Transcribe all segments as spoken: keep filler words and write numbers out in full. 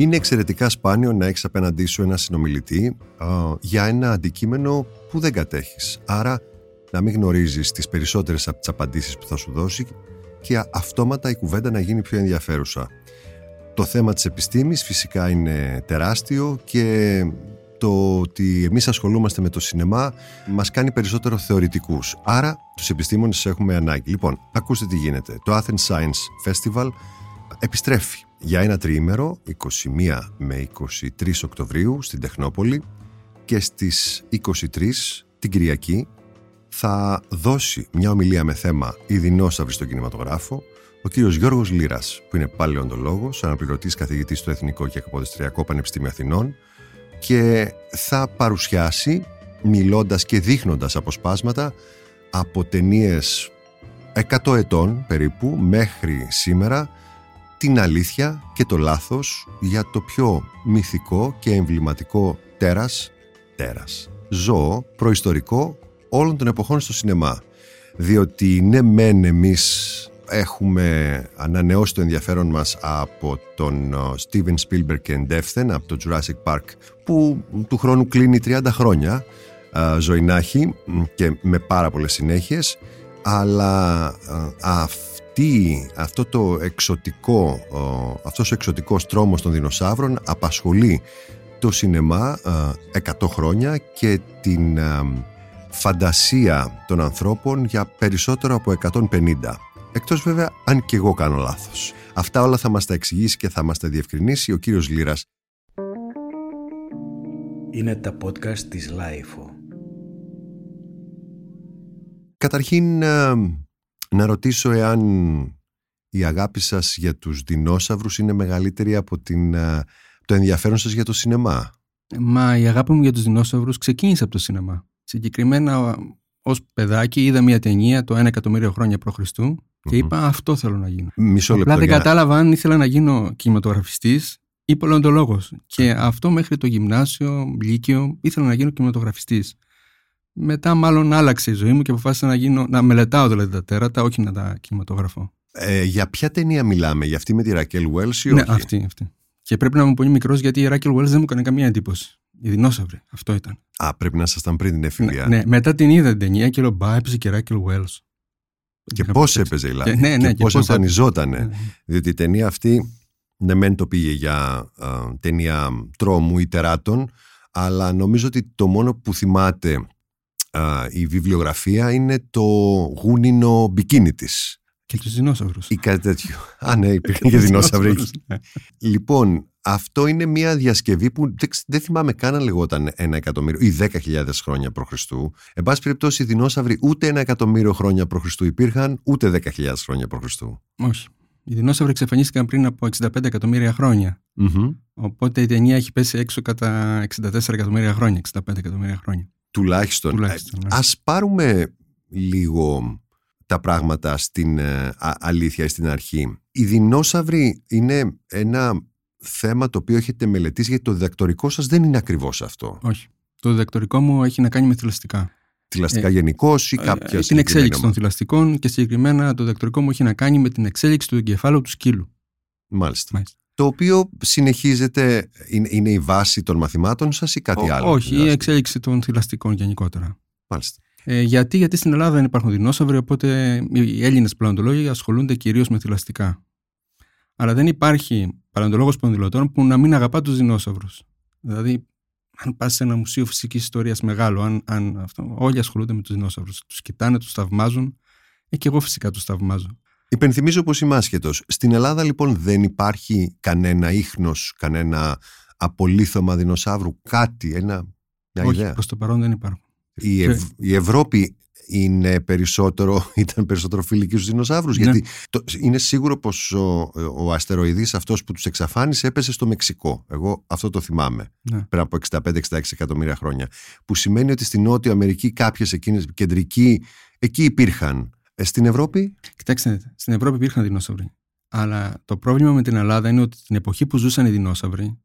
Είναι εξαιρετικά σπάνιο να έχεις απέναντί σου ένα συνομιλητή α, για ένα αντικείμενο που δεν κατέχεις. Άρα να μην γνωρίζεις τις περισσότερες από τις απαντήσεις που θα σου δώσει και αυτόματα η κουβέντα να γίνει πιο ενδιαφέρουσα. Το θέμα της επιστήμης φυσικά είναι τεράστιο και το ότι εμείς ασχολούμαστε με το σινεμά μας κάνει περισσότερο θεωρητικούς. Άρα τους επιστήμονες έχουμε ανάγκη. Λοιπόν, ακούστε τι γίνεται. Το Athens Science Festival επιστρέφει για ένα τριήμερο, εικοστή πρώτη με εικοστή τρίτη Οκτωβρίου στην Τεχνόπολη, και στις εικοστή τρίτη την Κυριακή θα δώσει μια ομιλία με θέμα «Οι δεινόσαυροι στον κινηματογράφο» ο κύριος Γιώργος Λύρας, που είναι παλαιοντολόγος, αναπληρωτής καθηγητής στο Εθνικό και Καποδιστριακό Πανεπιστήμιο Αθηνών, και θα παρουσιάσει, μιλώντας και δείχνοντας αποσπάσματα από ταινίες εκατό ετών περίπου μέχρι σήμερα, την αλήθεια και το λάθος για το πιο μυθικό και εμβληματικό τέρας, τέρας, ζώο, προϊστορικό όλων των εποχών στο σινεμά. Διότι ναι μεν εμείς έχουμε ανανεώσει το ενδιαφέρον μας από τον Steven Spielberg και εντεύθεν από το Jurassic Park, που του χρόνου κλείνει τριάντα χρόνια α, ζωηνάχη και με πάρα πολλές συνέχειες, αλλά α, αυτή, αυτό το εξωτικό, α, αυτός ο εξωτικός τρόμος των δεινοσαύρων απασχολεί το σινεμά α, εκατό χρόνια και την α, φαντασία των ανθρώπων για περισσότερο από εκατόν πενήντα. Εκτός βέβαια αν και εγώ κάνω λάθος. Αυτά όλα θα μας τα εξηγήσει και θα μας τα διευκρινίσει ο κύριος Λύρας. Είναι τα podcast της LiFO. Καταρχήν να, να ρωτήσω εάν η αγάπη σας για τους δεινόσαυρους είναι μεγαλύτερη από την, το ενδιαφέρον σας για το σινεμά. Μα η αγάπη μου για τους δεινόσαυρους ξεκίνησε από το σινεμά. Συγκεκριμένα ως παιδάκι είδα μια ταινία το ένα εκατομμύριο χρόνια προ Χριστού και είπα αυτό θέλω να γίνω. Μισό λεπτό. Απλά δεν κατάλαβα αν ήθελα να γίνω κινηματογραφιστής ή παλαιοντολόγος. Και αυτό μέχρι το γυμνάσιο, λύκειο, ήθελα να γίνω κινηματογραφιστής. Μετά μάλλον άλλαξε η ζωή μου και αποφάσισα να, γίνω, να μελετάω δηλαδή τα τέρατα, όχι να τα κινηματογραφώ. Ε, για ποια ταινία μιλάμε, για αυτή με τη Ράκελ Βελς ή όχι? Ναι, αυτή, αυτή. Και πρέπει να είμαι πολύ μικρός γιατί η Ράκελ Βελς δεν μου έκανε καμία εντύπωση. Οι δεινόσαυροι, αυτό ήταν. Α, πρέπει να ήσασταν πριν την εφηβεία. Ναι, ναι, μετά την είδα την ταινία και λέω μπα, έπαιζε και Ράκελ Βελς. Και πώς έπαιζε η Λάκη. Ναι, ναι, και, ναι, και πώς εμφανιζότανε. Ναι. Διότι η ταινία αυτή, ναι, μεν το πήγε για α, ταινία τρόμου ή τεράτων, αλλά νομίζω ότι το μόνο που θυμάται α, η βιβλιογραφία είναι το γούνινο μπικίνι της. Και τους δεινόσαυρους. Ή κάτι τέτοιο. Α, ναι, υπήρχαν και δεινόσαυροι. Λοιπόν, αυτό είναι μια διασκευή που δεν, δεν θυμάμαι καν αν λεγόταν ένα εκατομμύριο ή δέκα χιλιάδες χρόνια π.Χ. Εν πάση περιπτώσει, οι δεινόσαυροι ούτε ένα εκατομμύριο χρόνια π.Χ. υπήρχαν, ούτε δέκα χιλιάδες χρόνια π.Χ. Όχι. Οι δεινόσαυροι εξαφανίστηκαν πριν από εξήντα πέντε εκατομμύρια χρόνια. Mm-hmm. Οπότε η ταινία έχει πέσει έξω κατά εξήντα τέσσερα εκατομμύρια χρόνια, εξήντα πέντε εκατομμύρια χρόνια. Τουλάχιστον. Τουλάχιστον ναι. Ας πάρουμε λίγο τα πράγματα στην α, αλήθεια ή στην αρχή. Οι δεινόσαυροι είναι ένα θέμα το οποίο έχετε μελετήσει, γιατί το διδακτορικό σας δεν είναι ακριβώς αυτό. Όχι. Το διδακτορικό μου έχει να κάνει με θηλαστικά. Θηλαστικά ε, γενικώς ή κάποια. Την εξέλιξη των θηλαστικών και συγκεκριμένα το διδακτορικό μου έχει να κάνει με την εξέλιξη του εγκεφάλου του σκύλου. Μάλιστα. Μάλιστα. Το οποίο συνεχίζεται, είναι, είναι η βάση των μαθημάτων σας ή κάτι Ο, άλλο. Όχι, η εξέλιξη των θηλαστικών γενικότερα. Μάλιστα. Ε, γιατί, γιατί στην Ελλάδα δεν υπάρχουν δεινόσαυροι, οπότε οι Έλληνες παλαιοντολόγοι ασχολούνται κυρίως με θηλαστικά. Αλλά δεν υπάρχει παλαιοντολόγος πονδυλωτών που να μην αγαπά τους δεινόσαυρους. Δηλαδή, αν πας σε ένα μουσείο φυσικής ιστορίας μεγάλο, αν, αν αυτό, όλοι ασχολούνται με τους δεινόσαυρους. Τους κοιτάνε, τους θαυμάζουν. Ε, και εγώ φυσικά τους θαυμάζω. Υπενθυμίζω πως είμαι άσχετος. Στην Ελλάδα λοιπόν δεν υπάρχει κανένα ίχνος, κανένα απολύθωμα δεινοσαύρου, κάτι, ένα, μια Όχι, ιδέα. Προς το παρόν δεν υπάρχουν. Η, Ευ... και... η Ευρώπη είναι περισσότερο, ήταν περισσότερο φιλική στους δεινοσαύρους, ναι. Γιατί το, είναι σίγουρο πως ο, ο αστεροειδής αυτός που τους εξαφάνισε έπεσε στο Μεξικό. Εγώ αυτό το θυμάμαι, ναι. Πριν από εξήντα πέντε εξήντα έξι εκατομμύρια χρόνια. Που σημαίνει ότι στην Νότια Αμερική κάποιες εκείνες κεντρικοί εκεί υπήρχαν. Ε, στην Ευρώπη. Κοιτάξτε, στην Ευρώπη υπήρχαν δεινόσαυροι. Αλλά το πρόβλημα με την Ελλάδα είναι ότι την εποχή που ζούσαν οι δεινόσαυροι,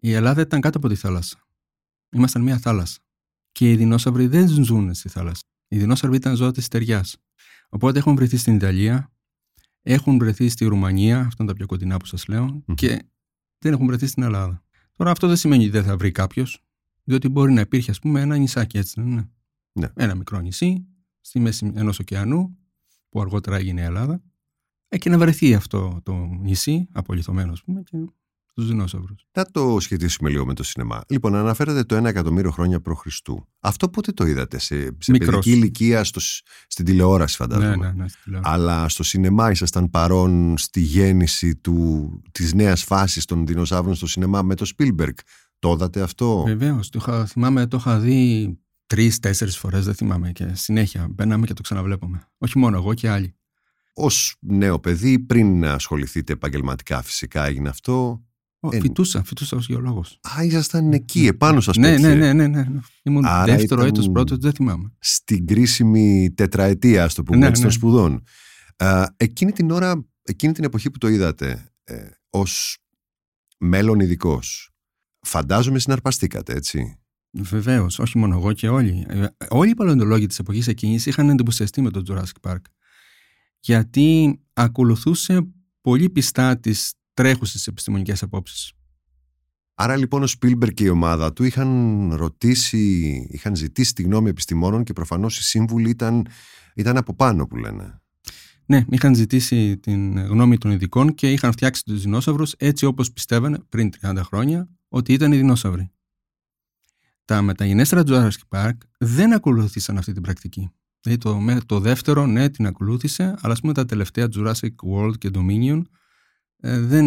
η Ελλάδα ήταν κάτω από τη θάλασσα. Ήμασταν μια θάλασσα. Και οι δεινόσαυροι δεν ζουν στη θάλασσα. Οι δεινόσαυροι ήταν ζώα της στεριάς. Οπότε έχουν βρεθεί στην Ιταλία, έχουν βρεθεί στη Ρουμανία, αυτά είναι τα πιο κοντινά που σας λέω, mm. και δεν έχουν βρεθεί στην Ελλάδα. Τώρα αυτό δεν σημαίνει ότι δεν θα βρει κάποιος, διότι μπορεί να υπήρχε, ας πούμε, ένα νησάκι, έτσι δεν είναι? Ναι. Ένα μικρό νησί, στη μέση ενός ωκεανού, που αργότερα έγινε η Ελλάδα, και να βρεθεί αυτό το νησί, απολυθωμένο, ας πούμε, και τους δεινόσαυρους. Θα το σχετίσουμε λίγο με το σινεμά. Λοιπόν, αναφέρατε το ένα εκατομμύριο χρόνια π.Χ. Αυτό πότε το είδατε? Σε, σε παιδική ηλικία, στο, στην τηλεόραση, φαντάζομαι. Ναι, ναι, ναι, στην τηλεόραση. Αλλά στο σινεμά ήσασταν παρόν στη γέννηση του, της νέας φάσης των δεινόσαυρων στο σινεμά με το Spielberg. Το είδατε αυτό? Βεβαίως. Το, θυμάμαι, το είχα δει τρεις-τέσσερις φορές, δεν θυμάμαι. Και συνέχεια μπαίναμε και το ξαναβλέπαμε. Όχι μόνο εγώ και άλλοι. Ως νέο παιδί, πριν ασχοληθείτε επαγγελματικά, φυσικά έγινε αυτό. Ε, φοιτούσα, φοιτούσα ως γεωλόγος. Α, ήσασταν εκεί, επάνω σας ναι, ναι, ναι, ναι, ναι. Ήμουν άρα δεύτερο έτος, πρώτο, δεν θυμάμαι. Στην κρίσιμη τετραετία, ας το πούμε, ναι, έτσι, ναι, των σπουδών. Α, εκείνη την ώρα, εκείνη την εποχή που το είδατε, ε, ως μέλλον ειδικός, φαντάζομαι συναρπαστήκατε, έτσι. Βεβαίως, όχι μόνο εγώ και όλοι. Όλοι οι παλαιοντολόγοι της εποχής εκείνης είχαν εντυπωσιαστεί με το Jurassic Park. Γιατί ακολουθούσε πολύ πιστά τις τρέχουσες επιστημονικές απόψεις. Άρα λοιπόν ο Spielberg και η ομάδα του είχαν ρωτήσει, είχαν ζητήσει τη γνώμη επιστημόνων και προφανώς οι σύμβουλοι ήταν, ήταν από πάνω, που λένε. Ναι, είχαν ζητήσει τη γνώμη των ειδικών και είχαν φτιάξει τους δεινόσαυρους έτσι όπως πιστεύανε πριν τριάντα χρόνια ότι ήταν οι δεινόσαυροι. Τα μεταγενέστερα Jurassic Park δεν ακολούθησαν αυτή την πρακτική. Δηλαδή το, το δεύτερο, ναι, την ακολούθησε, αλλά ας πούμε τα τελευταία Jurassic World και Dominion Ε, δεν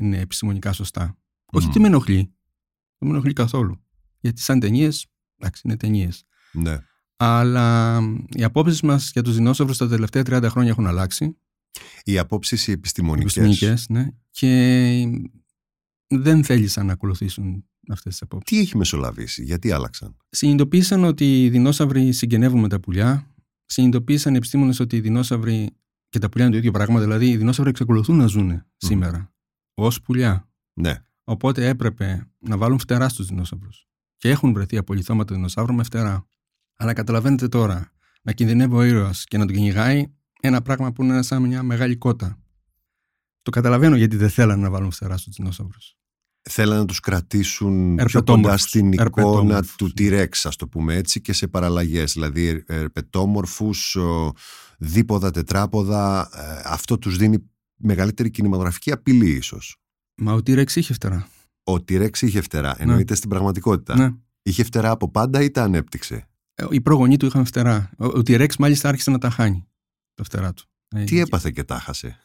είναι επιστημονικά σωστά. Mm. Όχι ότι με ενοχλεί. Δεν με ενοχλεί καθόλου. Γιατί σαν ταινίες, εντάξει, είναι ταινίες. Ναι. Αλλά οι απόψεις μας για τους δεινόσαυρους τα τελευταία τριάντα χρόνια έχουν αλλάξει. Οι απόψεις οι επιστημονικές. Οι επιστημονικές, ναι. Και δεν θέλησαν να ακολουθήσουν αυτές τις απόψεις. Τι έχει μεσολαβήσει, γιατί άλλαξαν? Συνειδητοποίησαν ότι οι δεινόσαυροι συγγενεύουν με τα πουλιά. Συνειδητοποίησαν οι επιστήμονες ότι οι δεινόσαυροι και τα πουλιά είναι το ίδιο πράγμα, δηλαδή οι δεινόσαυροι εξακολουθούν να ζουν σήμερα mm. ως πουλιά. Ναι. Οπότε έπρεπε να βάλουν φτερά στους δεινόσαυρους. Και έχουν βρεθεί απολυθώματα δεινόσαυρων με φτερά. Αλλά καταλαβαίνετε τώρα, να κινδυνεύει ο ήρωας και να τον κυνηγάει ένα πράγμα που είναι σαν μια μεγάλη κότα. Το καταλαβαίνω γιατί δεν θέλανε να βάλουν φτερά στους δεινόσαυρους. Θέλανε να τους κρατήσουν πιο κοντά στην εικόνα του T-Rex, ας το πούμε έτσι, και σε παραλλαγές. Δηλαδή ερπετόμορφους, δίποδα, τετράποδα. Αυτό τους δίνει μεγαλύτερη κινηματογραφική απειλή, ίσως. Μα ο T-Rex είχε φτερά. Ο T-Rex είχε φτερά, εννοείται, ναι, στην πραγματικότητα. Ναι. Είχε φτερά από πάντα ή τα ανέπτυξε? Οι προγονείς του είχαν φτερά. Ο T-Rex μάλιστα άρχισε να τα χάνει τα φτερά του. Τι έπαθε και τα χάσε?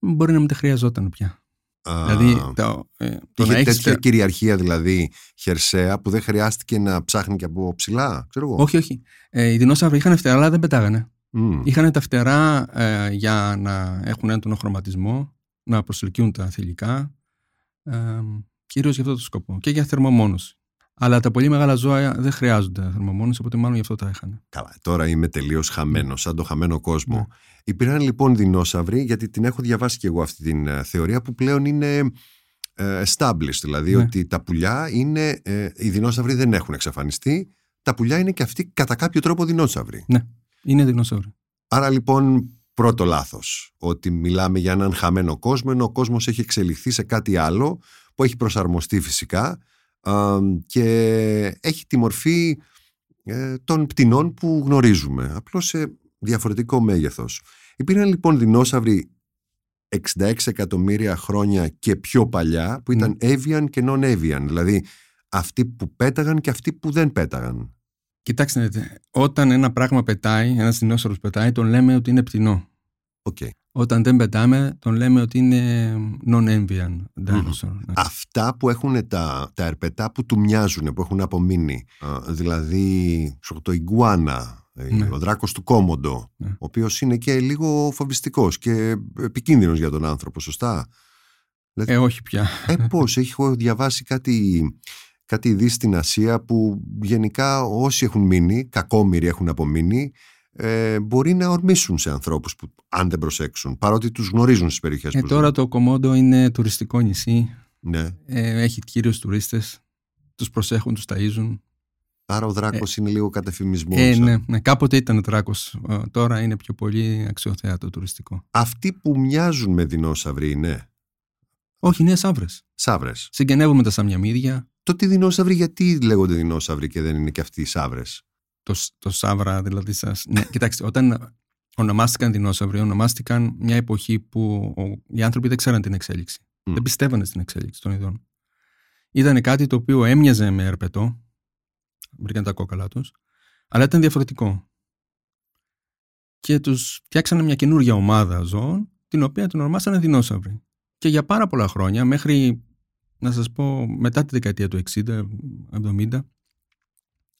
Μπορεί να μην τα χρειαζόταν πια. Δηλαδή, το, το είχε τέτοια φτερά... κυριαρχία, δηλαδή χερσαία, που δεν χρειάστηκε να ψάχνει και από ψηλά, ξέρω εγώ. Όχι, όχι. Ε, οι δεινόσαυροι είχαν φτερά, αλλά δεν πετάγανε. Mm. Είχαν τα φτερά ε, για να έχουν έντονο χρωματισμό, να προσελκύουν τα θηλυκά, ε, κυρίως για αυτό το σκοπό και για θερμομόνωση. Αλλά τα πολύ μεγάλα ζώα δεν χρειάζονται θερμομόνωση, οπότε μάλλον γι' αυτό τα είχαν. Καλά, τώρα είμαι τελείως χαμένος, σαν το χαμένο κόσμο. Yeah. Υπήρχαν λοιπόν δεινόσαυροι, γιατί την έχω διαβάσει και εγώ αυτή την θεωρία, που πλέον είναι ε, established, δηλαδή yeah. ότι τα πουλιά είναι. Ε, οι δεινόσαυροι δεν έχουν εξαφανιστεί. Τα πουλιά είναι και αυτοί κατά κάποιο τρόπο δεινόσαυροι. Ναι, yeah. είναι δεινόσαυροι. Άρα λοιπόν, πρώτο λάθος, ότι μιλάμε για έναν χαμένο κόσμο, ενώ ο κόσμος έχει εξελιχθεί σε κάτι άλλο που έχει προσαρμοστεί φυσικά. Και έχει τη μορφή ε, των πτηνών που γνωρίζουμε, απλώς σε διαφορετικό μέγεθος. Υπήρχαν λοιπόν δεινόσαυροι εξήντα έξι εκατομμύρια χρόνια και πιο παλιά, που ήταν mm. avian και non-avian, δηλαδή αυτοί που πέταγαν και αυτοί που δεν πέταγαν. Κοιτάξτε, όταν ένα πράγμα πετάει, ένας δεινόσαυρος πετάει, τον λέμε ότι είναι πτηνό. Okay. Όταν δεν πετάμε, τον λέμε ότι είναι non-avian dinosaur. Mm. Αυτά που έχουν τα, τα ερπετά που του μοιάζουν, που έχουν απομείνει. Δηλαδή, το ιγκουάνα, ναι. ο δράκος του Κόμοντο, ναι. ο οποίος είναι και λίγο φοβιστικός και επικίνδυνος για τον άνθρωπο, σωστά? Ε, όχι πια. Ε, πώς, έχω διαβάσει κάτι... κάτι ειδήσεις στην Ασία που γενικά όσοι έχουν μείνει, κακόμοιροι έχουν απομείνει, Ε, μπορεί να ορμήσουν σε ανθρώπους που αν δεν προσέξουν, παρότι τους γνωρίζουν στις περιοχές ε, που τώρα ζουν. Το Κομόντο είναι τουριστικό νησί, ναι. ε, έχει κυρίως τουρίστες, τους προσέχουν, τους ταΐζουν. Άρα ο δράκος ε, είναι λίγο κατεφημισμός. Ε, ναι, ναι, κάποτε ήταν δράκος, ε, τώρα είναι πιο πολύ αξιοθέατο τουριστικό. Αυτοί που μοιάζουν με δεινόσαυροι είναι Όχι, είναι σαύρες. Σαύρες. Συγγενεύουμε τα σαμιαμίδια. Τότε οι δεινόσαυροι, γιατί λέγονται δεινόσαυροι και δεν είναι και αυτοί οι σαύρες? Το, το σαύρα, δηλαδή. Σας... ναι, κοιτάξτε, όταν ονομάστηκαν δεινόσαυροι, ονομάστηκαν μια εποχή που οι άνθρωποι δεν ξέραν την εξέλιξη. Mm. Δεν πιστεύανε στην εξέλιξη των ειδών. Ήταν κάτι το οποίο έμοιαζε με ερπετό. Βρήκαν τα κόκαλά τους. Αλλά ήταν διαφορετικό. Και τους φτιάξανε μια καινούργια ομάδα ζώων, την οποία την ονομάσανε δεινόσαυροι. Και για πάρα πολλά χρόνια, μέχρι, να σας πω, μετά τη δεκαετία του εξήντα εβδομήντα,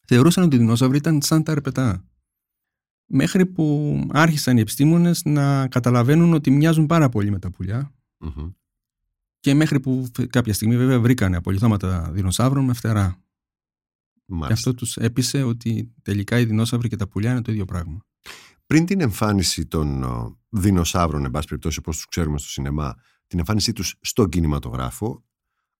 θεωρούσαν ότι οι δεινόσαυροι ήταν σαν τα ερπετά. Μέχρι που άρχισαν οι επιστήμονες να καταλαβαίνουν ότι μοιάζουν πάρα πολύ με τα πουλιά. Mm-hmm. Και μέχρι που κάποια στιγμή, βέβαια, βρήκανε απολιθώματα δεινοσαύρων με φτερά. Μάλιστα. Και αυτό τους έπεισε ότι τελικά οι δεινόσαυροι και τα πουλιά είναι το ίδιο πράγμα. Πριν την εμφάνιση των δεινοσαύρων, εν πάση περιπτώσει, όπως τους ξέρουμε στο σινεμά, την εμφάνισή τους στον κινηματογράφο,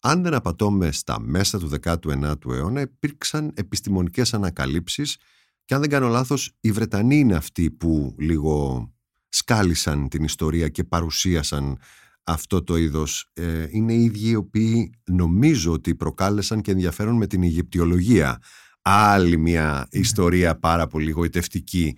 αν δεν απατώμε, στα μέσα του δέκατου ένατου αιώνα υπήρξαν επιστημονικές ανακαλύψεις και, αν δεν κάνω λάθος, οι Βρετανοί είναι αυτοί που λίγο σκάλισαν την ιστορία και παρουσίασαν αυτό το είδος. Είναι οι ίδιοι οι οποίοι νομίζω ότι προκάλεσαν και ενδιαφέρον με την Αιγυπτιολογία. Άλλη μια ιστορία πάρα πολύ γοητευτική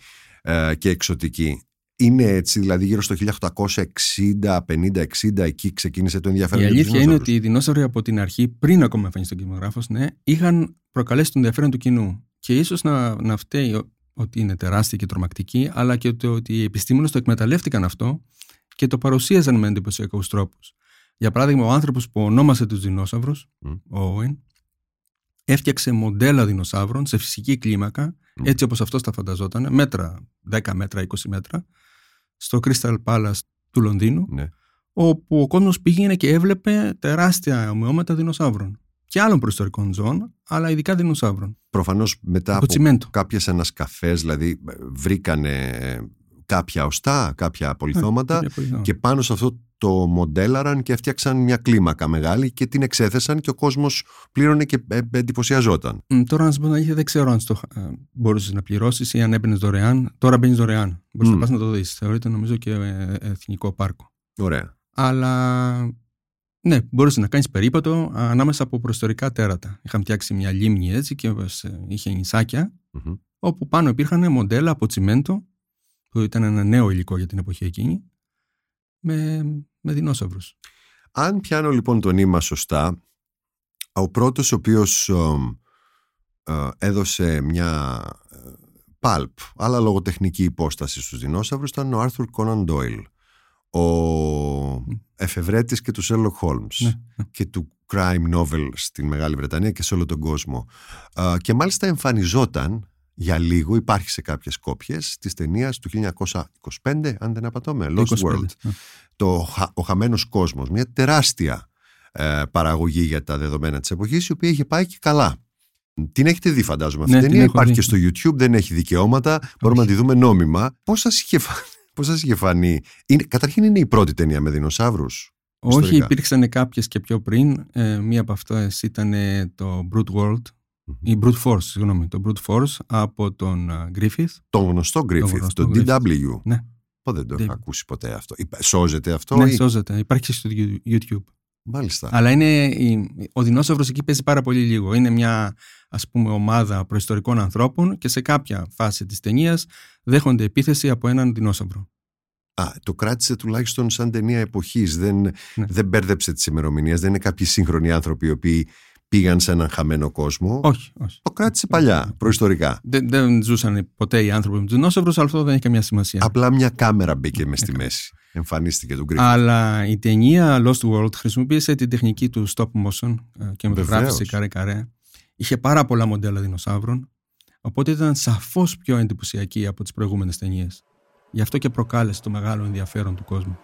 και εξωτική. Είναι έτσι, δηλαδή γύρω στο χίλια οκτακόσια εξήντα πενήντα εξήντα, εκεί ξεκίνησε το ενδιαφέρον. Η αλήθεια είναι ότι οι δεινόσαυροι από την αρχή, πριν ακόμα εμφανιστεί τον κινηματογράφο, ναι, είχαν προκαλέσει το ενδιαφέρον του κοινού. Και ίσως να, να φταίει ότι είναι τεράστια και τρομακτική, αλλά και το, ότι οι επιστήμονες το εκμεταλλεύτηκαν αυτό και το παρουσίαζαν με εντυπωσιακούς τρόπους. Για παράδειγμα, ο άνθρωπος που ονόμασε τους δεινόσαυρους, mm. ο Όουεν, έφτιαξε μοντέλα δεινοσαύρων σε φυσική κλίμακα, mm. έτσι όπως αυτός τα φανταζόταν, μέτρα, δέκα μέτρα, είκοσι μέτρα. Στο Crystal Palace του Λονδίνου, ναι. όπου ο κόσμος πήγαινε και έβλεπε τεράστια ομοιώματα δεινοσαύρων και άλλων προϊστορικών ζώων, αλλά ειδικά δεινοσαύρων. Προφανώς μετά από, από κάποιες ανασκαφές, δηλαδή βρήκανε κάποια οστά, κάποια απολιθώματα ναι, και πάνω σε αυτό το μοντέλαραν και έφτιαξαν μια κλίμακα μεγάλη και την εξέθεσαν και ο κόσμος πλήρωνε και εντυπωσιαζόταν. Mm, τώρα να σου πω να είχε, δεν ξέρω αν στο, ε, μπορούσες να πληρώσεις ή αν έμπαινες δωρεάν. Τώρα μπαίνεις δωρεάν. Μπορείς mm. να πας να το δεις. Θεωρείται νομίζω και ε, εθνικό πάρκο. Ωραία. Αλλά ναι, μπορούσες να κάνεις περίπατο ανάμεσα από προϊστορικά τέρατα. Είχαμε φτιάξει μια λίμνη έτσι και είχε νησάκια mm-hmm. όπου πάνω υπήρχαν μοντέλα από τσιμέντο που ήταν ένα νέο υλικό για την εποχή εκείνη. Με, με δεινόσαυρους. Αν πιάνω λοιπόν το νήμα σωστά, ο πρώτος ο οποίος ε, ε, έδωσε μια ε, pulp, αλλά λογοτεχνική υπόσταση στους δεινόσαυρους, ήταν ο Arthur Conan Doyle, ο mm. εφευρέτης και του Sherlock Holmes mm. και του crime novel στην Μεγάλη Βρετανία και σε όλο τον κόσμο, ε, και μάλιστα εμφανιζόταν για λίγο, υπάρχει σε κάποιες κόπιες της ταινίας του χίλια εννιακόσια είκοσι πέντε, αν δεν απατώμε, Lost World, yeah. το Ο Χαμένος Κόσμος, μια τεράστια ε, παραγωγή για τα δεδομένα της εποχής, η οποία είχε πάει και καλά. Την έχετε δει, φαντάζομαι, αυτή ναι, την ταινία, υπάρχει δει. Και στο YouTube, δεν έχει δικαιώματα, όχι. Μπορούμε να τη δούμε νόμιμα. Πώς σας είχε, είχε φανεί? Είναι, καταρχήν είναι η πρώτη ταινία με δεινοσαύρους. Όχι, ιστορικά. Υπήρξαν κάποιες και πιο πριν, ε, μία από αυτές ήταν το Brute World, η Brute Force, συγγνώμη, το Brute Force από τον Γκρίφιθ. Τον γνωστό Γκρίφιθ, τον ντι ντάμπλιου. Ναι. Πώς δεν το έχω ακούσει ποτέ αυτό. Σώζεται αυτό? Ναι, ή... σώζεται. Υπάρχει στο YouTube. Μάλιστα. Αλλά είναι, ο δεινόσαυρος εκεί παίζει πάρα πολύ λίγο. Είναι μια, ας πούμε, ομάδα προϊστορικών ανθρώπων και σε κάποια φάση της ταινίας δέχονται επίθεση από έναν δεινόσαυρο. Α, το κράτησε τουλάχιστον σαν ταινία εποχής. Δεν, ναι. δεν μπέρδεψε τις ημερομηνίες. Δεν είναι κάποιοι σύγχρονοι άνθρωποι οι οποίοι πήγαν σε έναν χαμένο κόσμο. Όχι, όχι. Το κράτησε παλιά, όχι. προϊστορικά. Δεν, δεν ζούσαν ποτέ οι άνθρωποι με τους δεινόσαυρους, αλλά αυτό δεν έχει καμία σημασία. Απλά μια κάμερα μπήκε μες στη μέση. Εμφανίστηκε τον Γκρίφιθ. Αλλά η ταινία Lost World χρησιμοποίησε την τεχνική του stop motion και μεταγράφησε καρέ-καρέ. Είχε πάρα πολλά μοντέλα δεινοσαύρων. Οπότε ήταν σαφώς πιο εντυπωσιακή από τις προηγούμενες ταινίες. Γι' αυτό και προκάλεσε το μεγάλο ενδιαφέρον του κόσμου.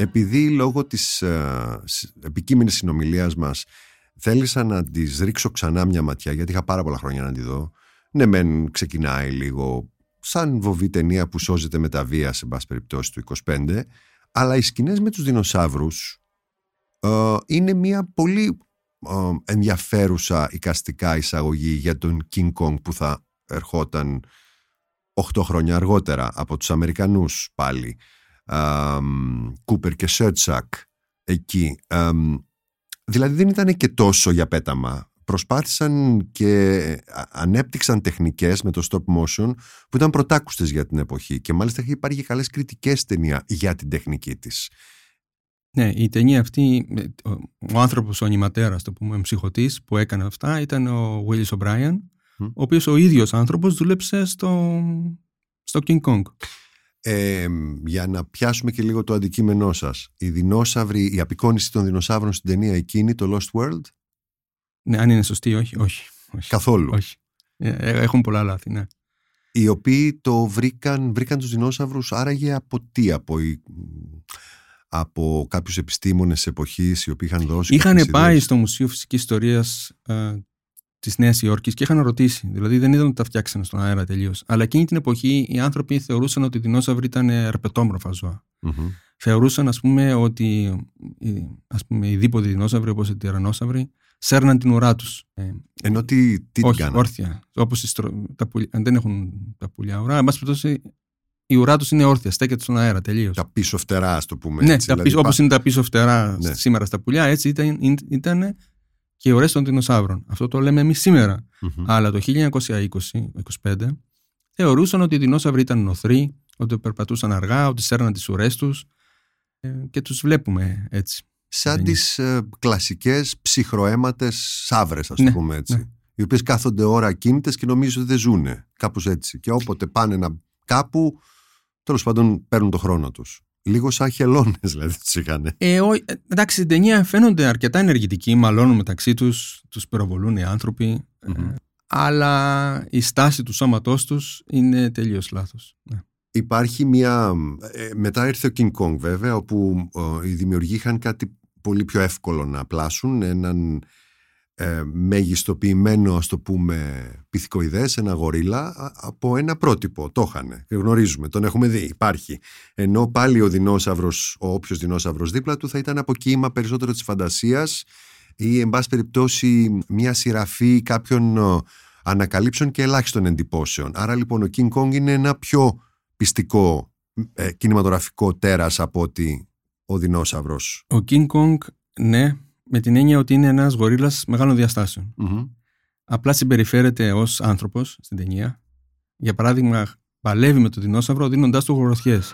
Επειδή λόγω της ε, επικείμενης συνομιλίας μας θέλησα να της ρίξω ξανά μια ματιά, γιατί είχα πάρα πολλά χρόνια να τη δω. Ναι, μεν ξεκινάει λίγο σαν βοβή ταινία που σώζεται με τα βία, σε μπας περιπτώσει του είκοσι πέντε, αλλά οι σκηνές με τους δεινοσαύρους ε, είναι μια πολύ ε, ενδιαφέρουσα εικαστικά εισαγωγή για τον King Kong που θα ερχόταν οκτώ χρόνια αργότερα από τους Αμερικανούς πάλι. Κούπερ uh, και Σέρτσακ εκεί. Uh, δηλαδή δεν ήταν και τόσο για πέταμα. Προσπάθησαν και ανέπτυξαν τεχνικές με το stop motion που ήταν πρωτάκουστες για την εποχή, και μάλιστα έχει υπάρχει καλές κριτικές ταινία για την τεχνική της. Ναι, η ταινία αυτή, ο άνθρωπος, ο νηματέρας, το πούμε, ψυχωτής που έκανε αυτά ήταν ο Willis O'Brien, mm. ο οποίος ο ίδιος άνθρωπος δούλεψε στο, στο King Kong. Ε, για να πιάσουμε και λίγο το αντικείμενό σας, οι δεινόσαυροι, η απεικόνιση των δεινοσαύρων στην ταινία εκείνη, το Lost World. Ναι, αν είναι σωστή, όχι, όχι, όχι. Καθόλου. Όχι. Έχουν πολλά λάθη, ναι. Οι οποίοι το βρήκαν, βρήκαν τους δεινόσαυρους άραγε από τι, από, από κάποιους επιστήμονες εποχής οι οποίοι είχαν δώσει. Είχαν πάει στο Μουσείο Φυσικής Ιστορίας ε, της Νέας Υόρκης και είχαν ρωτήσει. Δηλαδή δεν είδαν ότι τα φτιάξανε στον αέρα τελείως. Αλλά εκείνη την εποχή οι άνθρωποι θεωρούσαν ότι οι δεινόσαυροι ήταν αρπετόμορφα ζώα. Mm-hmm. Θεωρούσαν, ας πούμε, ότι ας πούμε, οι δίποτε δεινόσαυροι, όπως οι τυρανόσαυροι, σέρναν την ουρά τους. Ενώ τι, τι όχι, την κάνανε. Όρθια. Όπως οι στρο... τα πουλιά, δεν έχουν τα πουλιά ουρά, εν πάση περιπτώσει η ουρά τους είναι όρθια, στέκεται στον αέρα τελείως. Τα πίσω φτερά, ας το πούμε. Ναι, δηλαδή, πίσω... όπως είναι τα πίσω φτερά ναι. σήμερα στα πουλιά, έτσι ήταν. ήταν και οι ώρες των δεινοσαύρων. Αυτό το λέμε εμείς σήμερα. Mm-hmm. Αλλά το χίλια εννιακόσια είκοσι με είκοσι πέντε θεωρούσαν ότι οι δεινόσαυροι ήταν νοθροί, ότι περπατούσαν αργά, ότι σέρναν τις ουρές τους και τους βλέπουμε έτσι. Σαν τις ε, κλασικές ψυχροαίματες σαύρες, ας ναι, πούμε έτσι. Ναι. Οι οποίες κάθονται ώρα ακίνητες και νομίζουν ότι δεν ζούνε. Κάπως έτσι. Και όποτε πάνε να, κάπου, τέλος πάντων παίρνουν το χρόνο τους. Λίγο σαν χελώνες δηλαδή τους είχαν. Ε, ό, εντάξει, στην ταινία φαίνονται αρκετά ενεργητικοί, μαλώνουν μεταξύ τους, τους πυροβολούν οι άνθρωποι, mm-hmm. ε, αλλά η στάση του σώματός τους είναι τελείως λάθος. Ναι. Υπάρχει μια... Ε, μετά ήρθε ο King Kong βέβαια, όπου ε, οι δημιουργοί είχαν κάτι πολύ πιο εύκολο να πλάσουν, έναν ε, μεγιστοποιημένο, ας το πούμε, πυθικοειδές, ένα γορίλα, από ένα πρότυπο. Το είχαν, γνωρίζουμε, τον έχουμε δει, υπάρχει. Ενώ πάλι ο δεινόσαυρος, ο όποιος δεινόσαυρος δίπλα του θα ήταν από κύμα περισσότερο της φαντασίας ή, εν πάση περιπτώσει, μια σειραφή κάποιων ανακαλύψεων και ελάχιστων εντυπώσεων. Άρα λοιπόν ο King Kong είναι ένα πιο πιστικό ε, κινηματογραφικό τέρας από ότι ο δεινόσαυρος. Ο King Kong, ναι, με την έννοια ότι είναι ένας γορίλας μεγάλων διαστάσεων. Mm-hmm. Απλά συμπεριφέρεται ως άνθρωπος στην ταινία. Για παράδειγμα, παλεύει με τον δεινόσαυρο δίνοντάς του γοροθιές.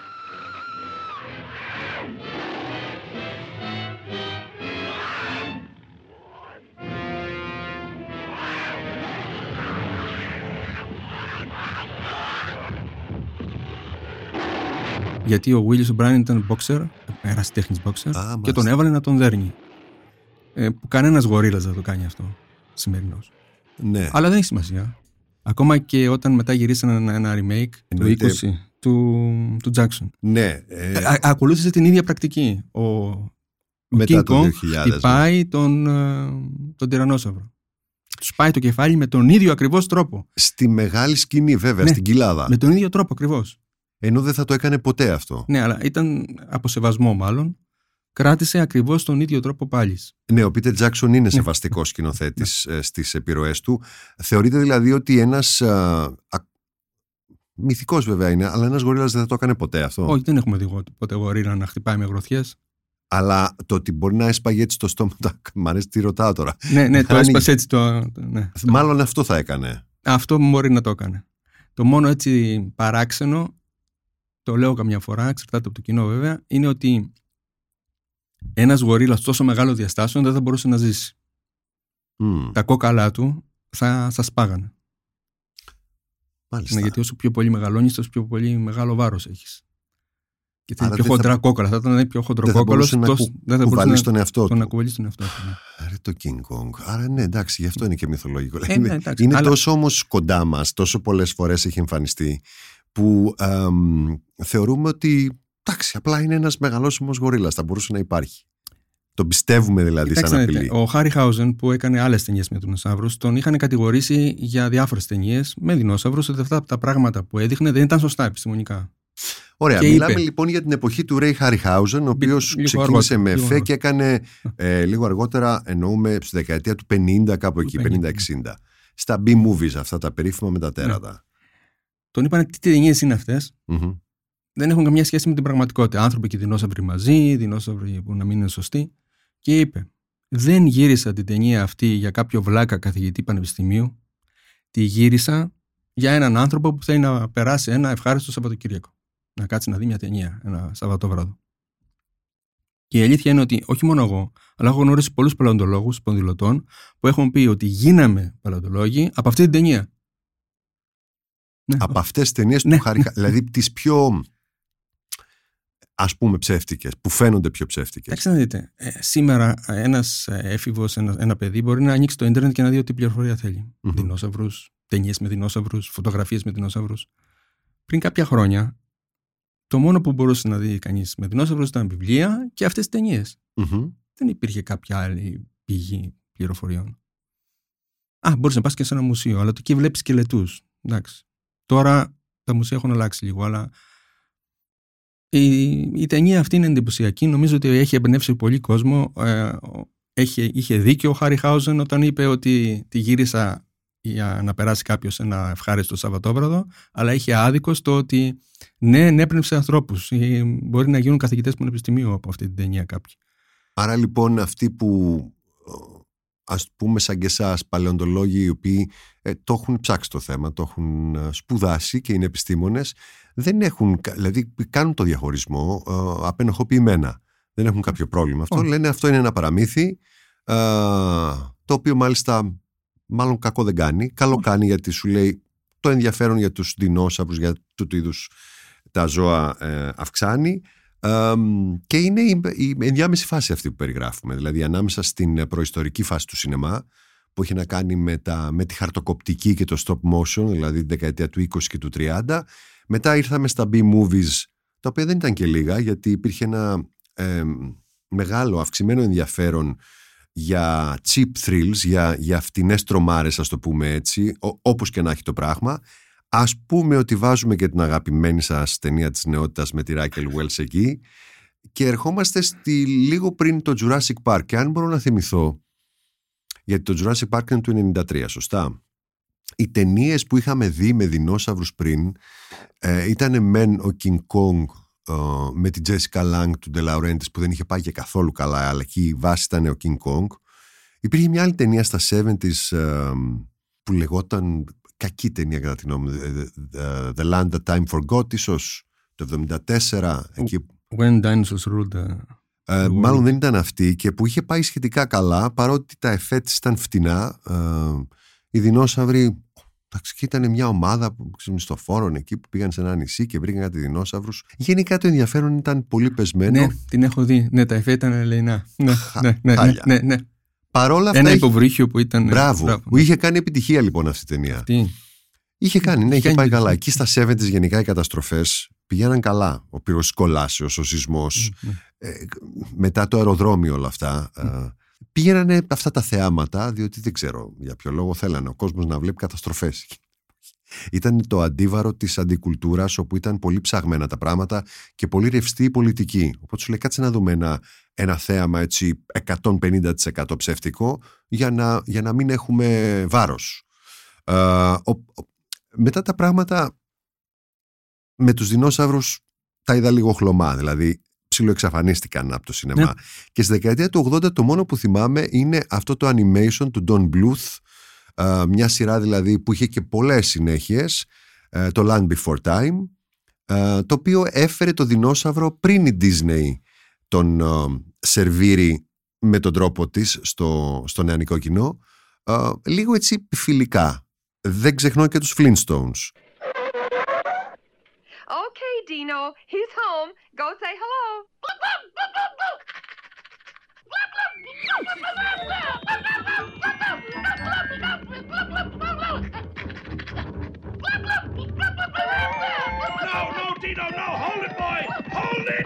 Γιατί ο Willis O'Brien ήταν boxer, ένας τέχνης boxer, ah, και τον έβαλε να τον δέρνει. Ε, που κανένας γορίλας δεν το κάνει αυτό σημερινός. Ναι. Αλλά δεν έχει σημασία. Ακόμα και όταν μετά γυρίσαν ένα, ένα remake, εννοείται... το είκοσι του, του Jackson. Ναι. Ε... Α, ακολούθησε την ίδια πρακτική. Ο, ο King Kong χτυπάει ναι. τον, τον τυρανόσαυρο. Τους πάει το κεφάλι με τον ίδιο ακριβώς τρόπο. Στη μεγάλη σκηνή βέβαια, ναι, στην κοιλάδα. Με τον ίδιο τρόπο ακριβώς. Ενώ δεν θα το έκανε ποτέ αυτό. Ναι, αλλά ήταν από σεβασμό μάλλον. Κράτησε ακριβώς τον ίδιο τρόπο πάλι. Ναι, ο Πίτερ Τζάκσον είναι σεβαστικός σκηνοθέτης στις επιρροές του. Θεωρείται δηλαδή ότι ένας... Α, μυθικός βέβαια είναι, αλλά ένας γορίλας δεν θα το έκανε ποτέ αυτό. Όχι, δεν έχουμε δει ποτέ γορίλα να χτυπάει με γροθιές. Αλλά το ότι μπορεί να έσπαγε έτσι το στόμα του... Μ' αρέσει τι ρωτάω τώρα. Ναι, ναι, το έσπασε έτσι το... Ναι, το... Μάλλον αυτό θα έκανε. Αυτό μπορεί να το έκανε. Το μόνο έτσι παράξενο... Το λέω καμιά φορά, εξαρτάται από το κοινό βέβαια, είναι ότι ένας γορίλας τόσο μεγάλο διαστάσεων δεν θα μπορούσε να ζήσει. Mm. Τα κόκαλά του θα, θα σπάγανε. Μάλιστα. Ναι, γιατί όσο πιο πολύ μεγαλώνεις, τόσο πιο πολύ μεγάλο βάρος έχεις. Και θα είναι πιο χοντρά θα... κόκαλα. Θα ήταν πιο χοντροκόκαλος, δεν θα μπορούσε να, κου... να... τον εαυτό του. Κουβαλείς τον εαυτό του. Ναι. Ρε το King Kong. Άρα ναι, εντάξει, γι' αυτό είναι και μυθολογικό. Ε, ναι, εντάξει, είναι αλλά... τόσο όμως κοντά μας, τόσο πολλές φορές έχει εμφανιστεί, που α, μ, θεωρούμε ότι εντάξει, απλά είναι ένας μεγαλόσιμος γορίλας, θα μπορούσε να υπάρχει. Τον πιστεύουμε δηλαδή. Κοιτάξτε, σαν απειλή. Ο Χάριχάουζεν που έκανε άλλες ταινίες με δεινόσαυρους, τον είχαν κατηγορήσει για διάφορες ταινίες με δεινόσαυρους, ότι αυτά τα πράγματα που έδειχνε δεν ήταν σωστά επιστημονικά. Ωραία, μιλάμε είπε. λοιπόν για την εποχή του Ray Harryhausen, ο οποίος λίγο ξεκίνησε αργότερα, με εφέ και έκανε ε, λίγο αργότερα, εννοούμε στη δεκαετία του πενήντα, κάπου εκεί, πενήντα εξήντα, στα B-movies αυτά τα περίφημα με τα τέρατα. Ναι. Τον είπαν τι ταινίες είναι αυτές. Mm-hmm. Δεν έχουν καμιά σχέση με την πραγματικότητα. Άνθρωποι και δεινόσαυροι μαζί, δεινόσαυροι που να μην είναι σωστοί. Και είπε, δεν γύρισα την ταινία αυτή για κάποιο βλάκα καθηγητή πανεπιστημίου. Τη γύρισα για έναν άνθρωπο που θέλει να περάσει ένα ευχάριστο Σαββατοκύριακο. Να κάτσει να δει μια ταινία ένα Σαββατόβραδο. Και η αλήθεια είναι ότι όχι μόνο εγώ, αλλά έχω γνωρίσει πολλούς παλαιοντολόγους, σπονδυλωτών, που έχουν πει ότι γίναμε παλαιοντολόγοι από αυτή την ταινία. Από αυτές τις ταινίες που χαρήκα. Δηλαδή τις πιο, ας πούμε, ψεύτικες, που φαίνονται πιο ψεύτικες. Εντάξει, να δείτε. Ε, σήμερα ένας έφηβος, ένα, ένα παιδί μπορεί να ανοίξει το ίντερνετ και να δει ό,τι πληροφορία θέλει. Mm-hmm. Δεινόσαυρους, ταινίες με δεινόσαυρους, φωτογραφίες με δεινόσαυρους. Πριν κάποια χρόνια. Το μόνο που μπορούσε να δει κανείς με δεινόσαυρους ήταν βιβλία και αυτές τις ταινίες. Mm-hmm. Δεν υπήρχε κάποια άλλη πηγή πληροφοριών. Α, μπορείς να πας και σε ένα μουσείο, αλλά εκεί βλέπεις σκελετούς. Εντάξει. Τώρα τα μουσεία έχουν αλλάξει λίγο, αλλά η, η ταινία αυτή είναι εντυπωσιακή. Νομίζω ότι έχει εμπνεύσει πολύ κόσμο. Ε, έχει, είχε δίκιο ο Χάριχάουζεν όταν είπε ότι τη γύρισα για να περάσει κάποιος ένα ευχάριστο Σαββατόβραδο, αλλά είχε άδικο στο ότι ναι, ενέπνευσε ανθρώπους. Μπορεί να γίνουν καθηγητές πανεπιστημίου από αυτή την ταινία κάποιοι. Άρα λοιπόν αυτοί που, ας πούμε σαν και εσάς, παλαιοντολόγοι οι οποίοι ε, το έχουν ψάξει το θέμα, το έχουν σπουδάσει και είναι επιστήμονες, δεν έχουν, δηλαδή κάνουν το διαχωρισμό ε, απενοχοποιημένα. Δεν έχουν κάποιο πρόβλημα. Αυτό Όχι. λένε αυτό είναι ένα παραμύθι, ε, το οποίο μάλιστα... Μάλλον κακό δεν κάνει. Καλό κάνει γιατί σου λέει το ενδιαφέρον για τους δεινόσαυρους, για τούτου είδους τα ζώα ε, αυξάνει. Ε, και είναι η, η ενδιάμεση φάση αυτή που περιγράφουμε. Δηλαδή ανάμεσα στην προϊστορική φάση του σινεμά που έχει να κάνει με, τα, με τη χαρτοκοπτική και το stop motion, δηλαδή την δεκαετία του είκοσι και του τριάντα. Μετά ήρθαμε στα B-movies, τα οποία δεν ήταν και λίγα γιατί υπήρχε ένα ε, μεγάλο αυξημένο ενδιαφέρον για cheap thrills, για, για φτηνές τρομάρες, ας το πούμε έτσι, ό, όπως και να έχει το πράγμα. Ας πούμε ότι βάζουμε και την αγαπημένη σας ταινία της νεότητας με τη Ράκελ Βελς εκεί και ερχόμαστε στη, λίγο πριν το Jurassic Park. Και αν μπορώ να θυμηθώ, γιατί το Jurassic Park είναι του ενενήντα τρία, σωστά. Οι ταινίες που είχαμε δει με δεινόσαυρους πριν ε, ήταν μεν ο King Kong με την Jessica Lange του Ντε Λαουρέντες που δεν είχε πάει και καθόλου καλά, αλλά εκεί η βάση ήταν ο King Kong. Υπήρχε μια άλλη ταινία στα εβδομήντα που λεγόταν, κακή ταινία κατά τη γνώμη, The Land That Time Forgot, ίσως το εβδομήντα τέσσερα εκεί. When Dinosaurs Ruled the... ε, Μάλλον δεν ήταν αυτή και που είχε πάει σχετικά καλά, παρότι τα εφέ της ήταν φτηνά. ε, Οι δεινόσαυροι ήταν μια ομάδα μισθοφόρων εκεί που πήγαν σε ένα νησί και βρήκαν κάτι δεινόσαυρους. Γενικά το ενδιαφέρον ήταν πολύ πεσμένο. Ναι, την έχω δει. Ναι, τα εφέ ήταν ελεηνά. Ναι, ναι, ναι, ναι, ναι, ναι. Παρόλα αυτά. Ένα υποβρύχιο που ήταν. Μπράβο. Μπράβο. Που είχε κάνει επιτυχία λοιπόν αυτή η ταινία. Τι? Είχε κάνει, ναι, είχε, είχε πάει καλά. Εκεί στα εβδομήντα γενικά οι καταστροφές πηγαίναν καλά. Ο πυρός κολάσεως, ο σεισμός. Mm, ναι. ε, μετά το αεροδρόμιο όλα αυτά. Mm. Πήγαινανε αυτά τα θεάματα, διότι δεν ξέρω για ποιο λόγο θέλανε ο κόσμος να βλέπει καταστροφές. Ήταν το αντίβαρο της αντικουλτούρας, όπου ήταν πολύ ψαγμένα τα πράγματα και πολύ ρευστή η πολιτική. Οπότε σου λέει κάτσε να δούμε ένα, ένα θέαμα έτσι εκατόν πενήντα τοις εκατό ψεύτικο για να, για να μην έχουμε βάρος. Ε, ο, ο, μετά τα πράγματα με τους δεινόσαυρους τα είδα λίγο χλωμά, δηλαδή ψιλοεξαφανίστηκαν από το σινεμά. Ναι. Και στη δεκαετία του ογδόντα το μόνο που θυμάμαι είναι αυτό το animation του Don Bluth, μια σειρά δηλαδή που είχε και πολλές συνέχειες, το Land Before Time, το οποίο έφερε το δεινόσαυρο πριν η Disney τον σερβίρει με τον τρόπο της στο, στο νεανικό κοινό, λίγο έτσι φιλικά. Δεν ξεχνώ και τους Flintstones. Okay, Dino, he's home. Go say hello. No, no, Dino, no. Hold it, boy. Hold it.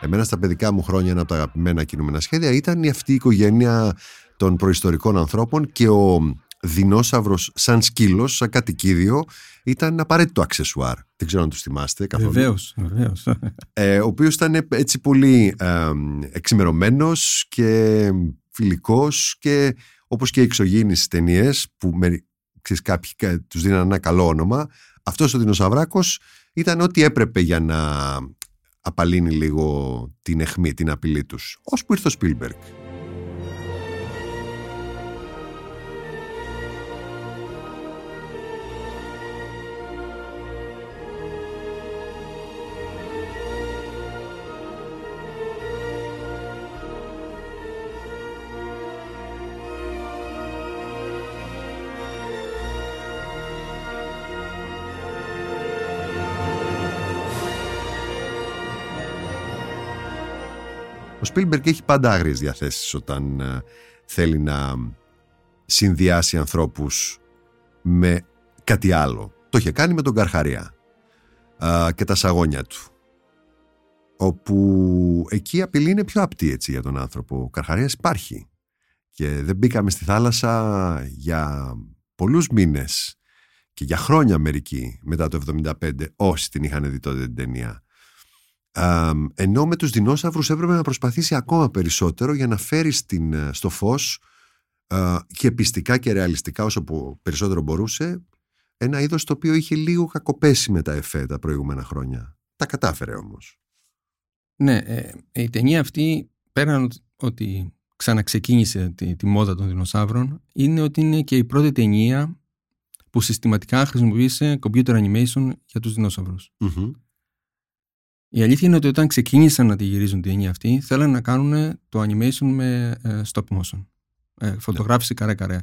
Εμένα στα παιδικά μου χρόνια ένα από τα αγαπημένα κινούμενα σχέδια ήταν αυτή η οικογένεια των προϊστορικών ανθρώπων και ο δεινόσαυρος σαν σκύλος, σαν κατοικίδιο, ήταν απαραίτητο αξεσουάρ. Δεν ξέρω αν τους θυμάστε καθόλου. Βεβαίως, βεβαίως. Ε, ο οποίος ήταν έτσι πολύ ε, εξημερωμένος και φιλικός και όπως και οι εξωγήινες ταινίες που με, ξέρεις, κάποιοι τους δίνανε ένα καλό όνομα, αυτός ο δεινοσαυράκος ήταν ό,τι έπρεπε για να απαλύνει λίγο την αιχμή, την απειλή τους. Ώσπου ήρθε ο Σπίλμπεργκ. Ο Σπίλμπεργκ έχει πάντα άγριες διαθέσεις όταν θέλει να συνδυάσει ανθρώπους με κάτι άλλο. Το είχε κάνει με τον Καρχαρία και τα σαγόνια του, όπου εκεί η απειλή είναι πιο απτή έτσι, για τον άνθρωπο. Ο Καρχαρίας υπάρχει και δεν μπήκαμε στη θάλασσα για πολλούς μήνες και για χρόνια μερικοί μετά το εβδομήντα πέντε, όσοι την είχαν δει τότε την ταινία. Uh, ενώ με τους δεινόσαυρους έπρεπε να προσπαθήσει ακόμα περισσότερο για να φέρει στην, στο φως uh, και πιστικά και ρεαλιστικά όσο περισσότερο μπορούσε ένα είδος το οποίο είχε λίγο κακοπέσει με τα εφέ τα προηγούμενα χρόνια. Τα κατάφερε όμως. Ναι, ε, η ταινία αυτή πέραν ότι ξαναξεκίνησε τη, τη μόδα των δεινοσαύρων, είναι ότι είναι και η πρώτη ταινία που συστηματικά χρησιμοποίησε computer animation για τους δεινόσαυρους. Mm-hmm. Η αλήθεια είναι ότι όταν ξεκίνησαν να τη γυρίζουν την ταινία αυτή, θέλαν να κάνουν το animation με ε, stop motion. Ε, φωτογράφηση yeah. καρέ-καρέ.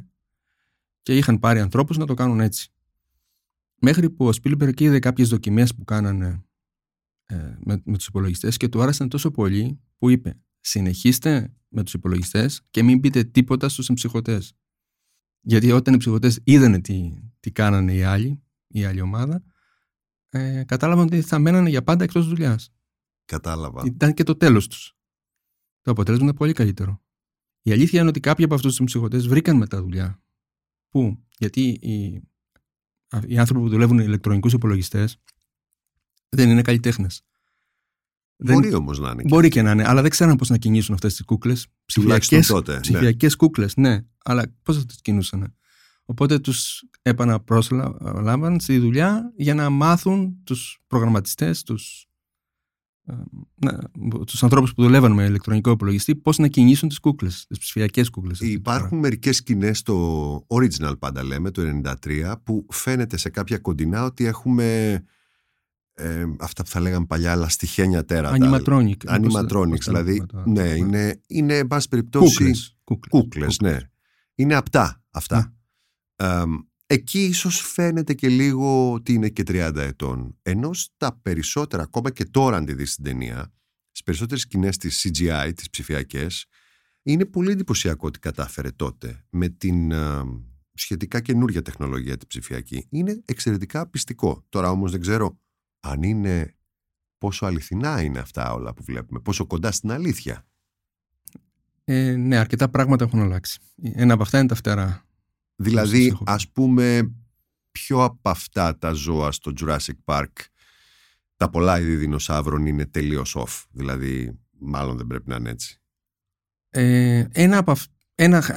Και είχαν πάρει ανθρώπους να το κάνουν έτσι. Μέχρι που ο Spielberg είδε κάποιες δοκιμές που κάνανε ε, με, με τους υπολογιστές και του άρεσαν τόσο πολύ που είπε: συνεχίστε με τους υπολογιστές και μην πείτε τίποτα στους εμψυχωτές. Γιατί όταν οι εμψυχωτές είδανε τι, τι κάνανε οι άλλοι, η άλλη ομάδα, Ε, κατάλαβαν ότι θα μένανε για πάντα εκτός δουλειάς. Κατάλαβα. Ήταν και το τέλος τους. Το αποτέλεσμα είναι πολύ καλύτερο. Η αλήθεια είναι ότι κάποιοι από αυτούς τους ψυχωτές βρήκαν μετά δουλειά. Πού? Γιατί οι, οι άνθρωποι που δουλεύουν ηλεκτρονικούς υπολογιστές δεν είναι καλλιτέχνες. Μπορεί δεν... όμως να είναι. Μπορεί και να είναι, αλλά δεν ξέραν πώς να κινήσουν αυτές τις κούκλες. Ψηφιακές, τότε, ψηφιακές ναι. κούκλες, ναι. Αλλά πώς θα τις κινούσαν? Οπότε τους επαναπρόσλαμβαν στη δουλειά για να μάθουν τους προγραμματιστές, τους, ε, ναι, τους ανθρώπους που δουλεύαν με ηλεκτρονικό υπολογιστή, πώς να κινήσουν τις κούκλες, τις ψηφιακές κούκλες. Υπάρχουν μερικές σκηνές στο original, πάντα λέμε, το ενενήντα τρία, που φαίνεται σε κάποια κοντινά ότι έχουμε ε, αυτά που θα λέγαμε παλιά, αλλά στιχένια τέρατα. Animatronics. Animatronics, δηλαδή, ναι, ναι, είναι, είναι εν πάση περιπτώσει, κούκλες, κούκλες, κούκλες, κούκλες. Ναι. Είναι απτά αυτά. Ναι. Εκεί ίσως φαίνεται και λίγο ότι είναι και τριάντα ετών. Ενώ στα περισσότερα, ακόμα και τώρα αν τη δεις στην ταινία, στις περισσότερες σκηνές της σι τζι άι, τις ψηφιακές, είναι πολύ εντυπωσιακό ότι κατάφερε τότε με την α, σχετικά καινούργια τεχνολογία τη ψηφιακή. Είναι εξαιρετικά πιστικό. Τώρα όμως δεν ξέρω αν είναι, πόσο αληθινά είναι αυτά όλα που βλέπουμε, πόσο κοντά στην αλήθεια. Ε, ναι, αρκετά πράγματα έχουν αλλάξει. Ένα από αυτά είναι τα φτερά. Δηλαδή, ας πούμε, ποιο από αυτά τα ζώα στο Jurassic Park, τα πολλά είδη δεινοσαύρων, είναι τελείως off? Δηλαδή, μάλλον δεν πρέπει να είναι έτσι. Ε, ένα από αυτά,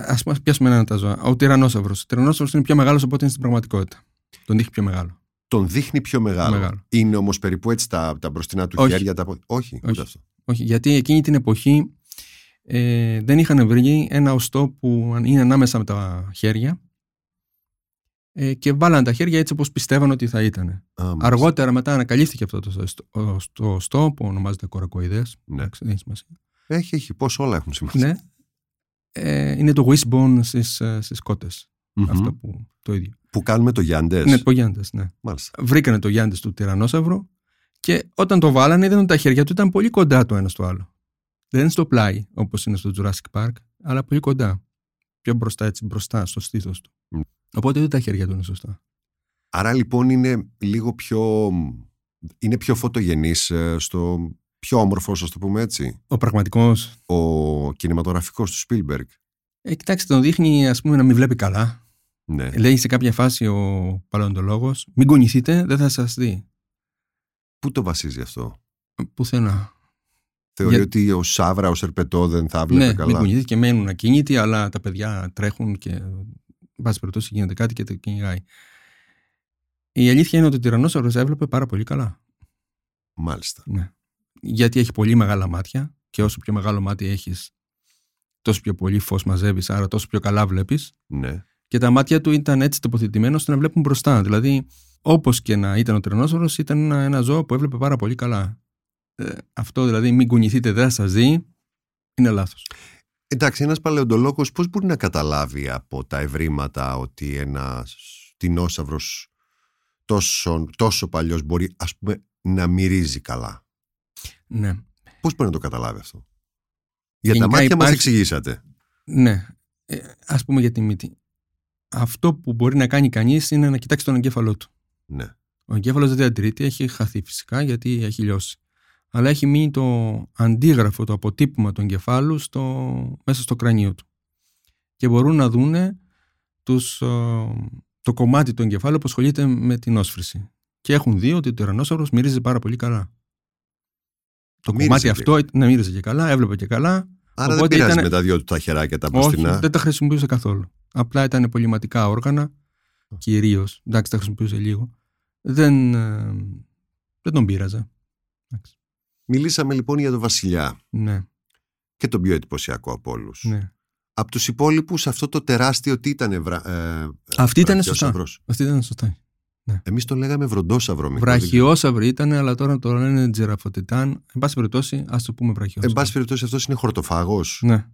ας πιάσουμε ένα από τα ζώα. Ο τυρανόσαυρος. Ο τυρανόσαυρος είναι πιο μεγάλος, οπότε είναι στην πραγματικότητα. Τον δείχνει πιο μεγάλο. Τον δείχνει πιο μεγάλο. μεγάλο. Είναι όμως περίπου έτσι τα, τα μπροστινά του Όχι. χέρια. Τα... Όχι, όχι, ούτε αυτό. Όχι, γιατί εκείνη την εποχή ε, δεν είχαν βρει ένα οστό που είναι ανάμεσα με τα χέρια. Και βάλανε τα χέρια έτσι όπως πιστεύαν ότι θα ήταν. Α, αργότερα μετά ανακαλύφθηκε αυτό το οστό που ονομάζεται κορακοειδές. Ναι. Έχει, έχει. Πώς όλα έχουν σημασία. Ναι. Ε, είναι το wishbone στις, στις κότες. Mm-hmm. Αυτό που το ίδιο. Που κάνουμε το γιάντες. Ναι, το γιάντες, ναι. Μάλιστα. Βρήκανε το γιάντες του τυρανόσαυρου και όταν το βάλανε είδαν τα χέρια του ήταν πολύ κοντά το ένα στο άλλο. Δεν είναι στο πλάι όπως είναι στο Jurassic Park, αλλά πολύ κοντά. Πιο μπροστά, έτσι μπροστά στο στήθος του. Mm. Οπότε ούτε τα χέρια του είναι σωστά. Άρα λοιπόν είναι λίγο πιο, είναι πιο φωτογενής στο πιο όμορφος, ας το πούμε έτσι. Ο πραγματικός. Ο κινηματογραφικός του Σπίλμπεργκ. Ε, κοιτάξτε, τον δείχνει, ας πούμε, να μην βλέπει καλά. Ναι. Λέει σε κάποια φάση ο παλαιοντολόγος, μην κουνηθείτε, δεν θα σας δει. Πού το βασίζει αυτό? Πουθενά. Θεωρεί Για... ότι ο Σάβρα, ο Σερπετό δεν θα βλέπει ναι, καλά. Μην κουνηθείτε και μένουν ακίνητοι, αλλά τα παιδιά τρέχουν και εν πάση περιπτώσει γίνεται κάτι και το κυνηγάει. Η αλήθεια είναι ότι ο τυρανόσαυρος έβλεπε πάρα πολύ καλά. Μάλιστα. Ναι. Γιατί έχει πολύ μεγάλα μάτια και όσο πιο μεγάλο μάτι έχεις, τόσο πιο πολύ φως μαζεύεις, άρα τόσο πιο καλά βλέπεις. Ναι. Και τα μάτια του ήταν έτσι τοποθετημένα ώστε να βλέπουν μπροστά. Δηλαδή, όπως και να ήταν ο τυρανόσαυρος, ήταν ένα, ένα ζώο που έβλεπε πάρα πολύ καλά. Ε, αυτό δηλαδή, μην κουνηθείτε, δεν σας δει, είναι λάθος. Εντάξει, ένας παλαιοντολόγος πώς μπορεί να καταλάβει από τα ευρήματα ότι ένας τυρανόσαυρος τόσο, τόσο παλιός μπορεί, ας πούμε, να μυρίζει καλά? Ναι. Πώς μπορεί να το καταλάβει αυτό? Για γενικά τα μάτια υπάρχει... μας εξηγήσατε. Ναι, ε, ας πούμε για τη μύτη. Αυτό που μπορεί να κάνει κανείς είναι να κοιτάξει τον εγκέφαλό του. Ναι. Ο εγκέφαλος δεν διατηρείται, έχει χαθεί φυσικά γιατί έχει λιώσει. Αλλά έχει μείνει το αντίγραφο, το αποτύπωμα του εγκεφάλου στο, μέσα στο κρανίο του. Και μπορούν να δούνε τους, το κομμάτι του εγκεφάλου που ασχολείται με την όσφρηση. Και έχουν δει ότι ο τυρανόσαυρος μυρίζει πάρα πολύ καλά. Το μύριζε κομμάτι και... αυτό ναι, μύριζε και καλά, έβλεπε και καλά. Άρα δεν πειράζει ήταν... με τα δυο του τα χεράκια τα μπροστινά. Όχι, δεν τα χρησιμοποιούσε καθόλου. Απλά ήταν πολυματικά όργανα, κυρίως. Εντάξει, τα χρησιμοποιούσε λίγο. Δεν, ε, δεν τον πείραζε. Εντάξει. Μιλήσαμε λοιπόν για τον βασιλιά. Ναι. Και τον πιο εντυπωσιακό από όλους. Ναι. Από τους υπόλοιπους, αυτό το τεράστιο τι ήταν? Ευρα... Ε, αυτή ήταν σωστά. Αυτή ήταν σωστά. Ναι. Εμείς το λέγαμε βροντόσαυρο. Βραχιόσαυρο ήταν, αλλά τώρα το λένε τζεραφωτιτάν. Εν πάση περιπτώσει, ας το πούμε βραχιόσαυρο. Εν πάση περιπτώσει, αυτός είναι χορτοφάγος. Ναι.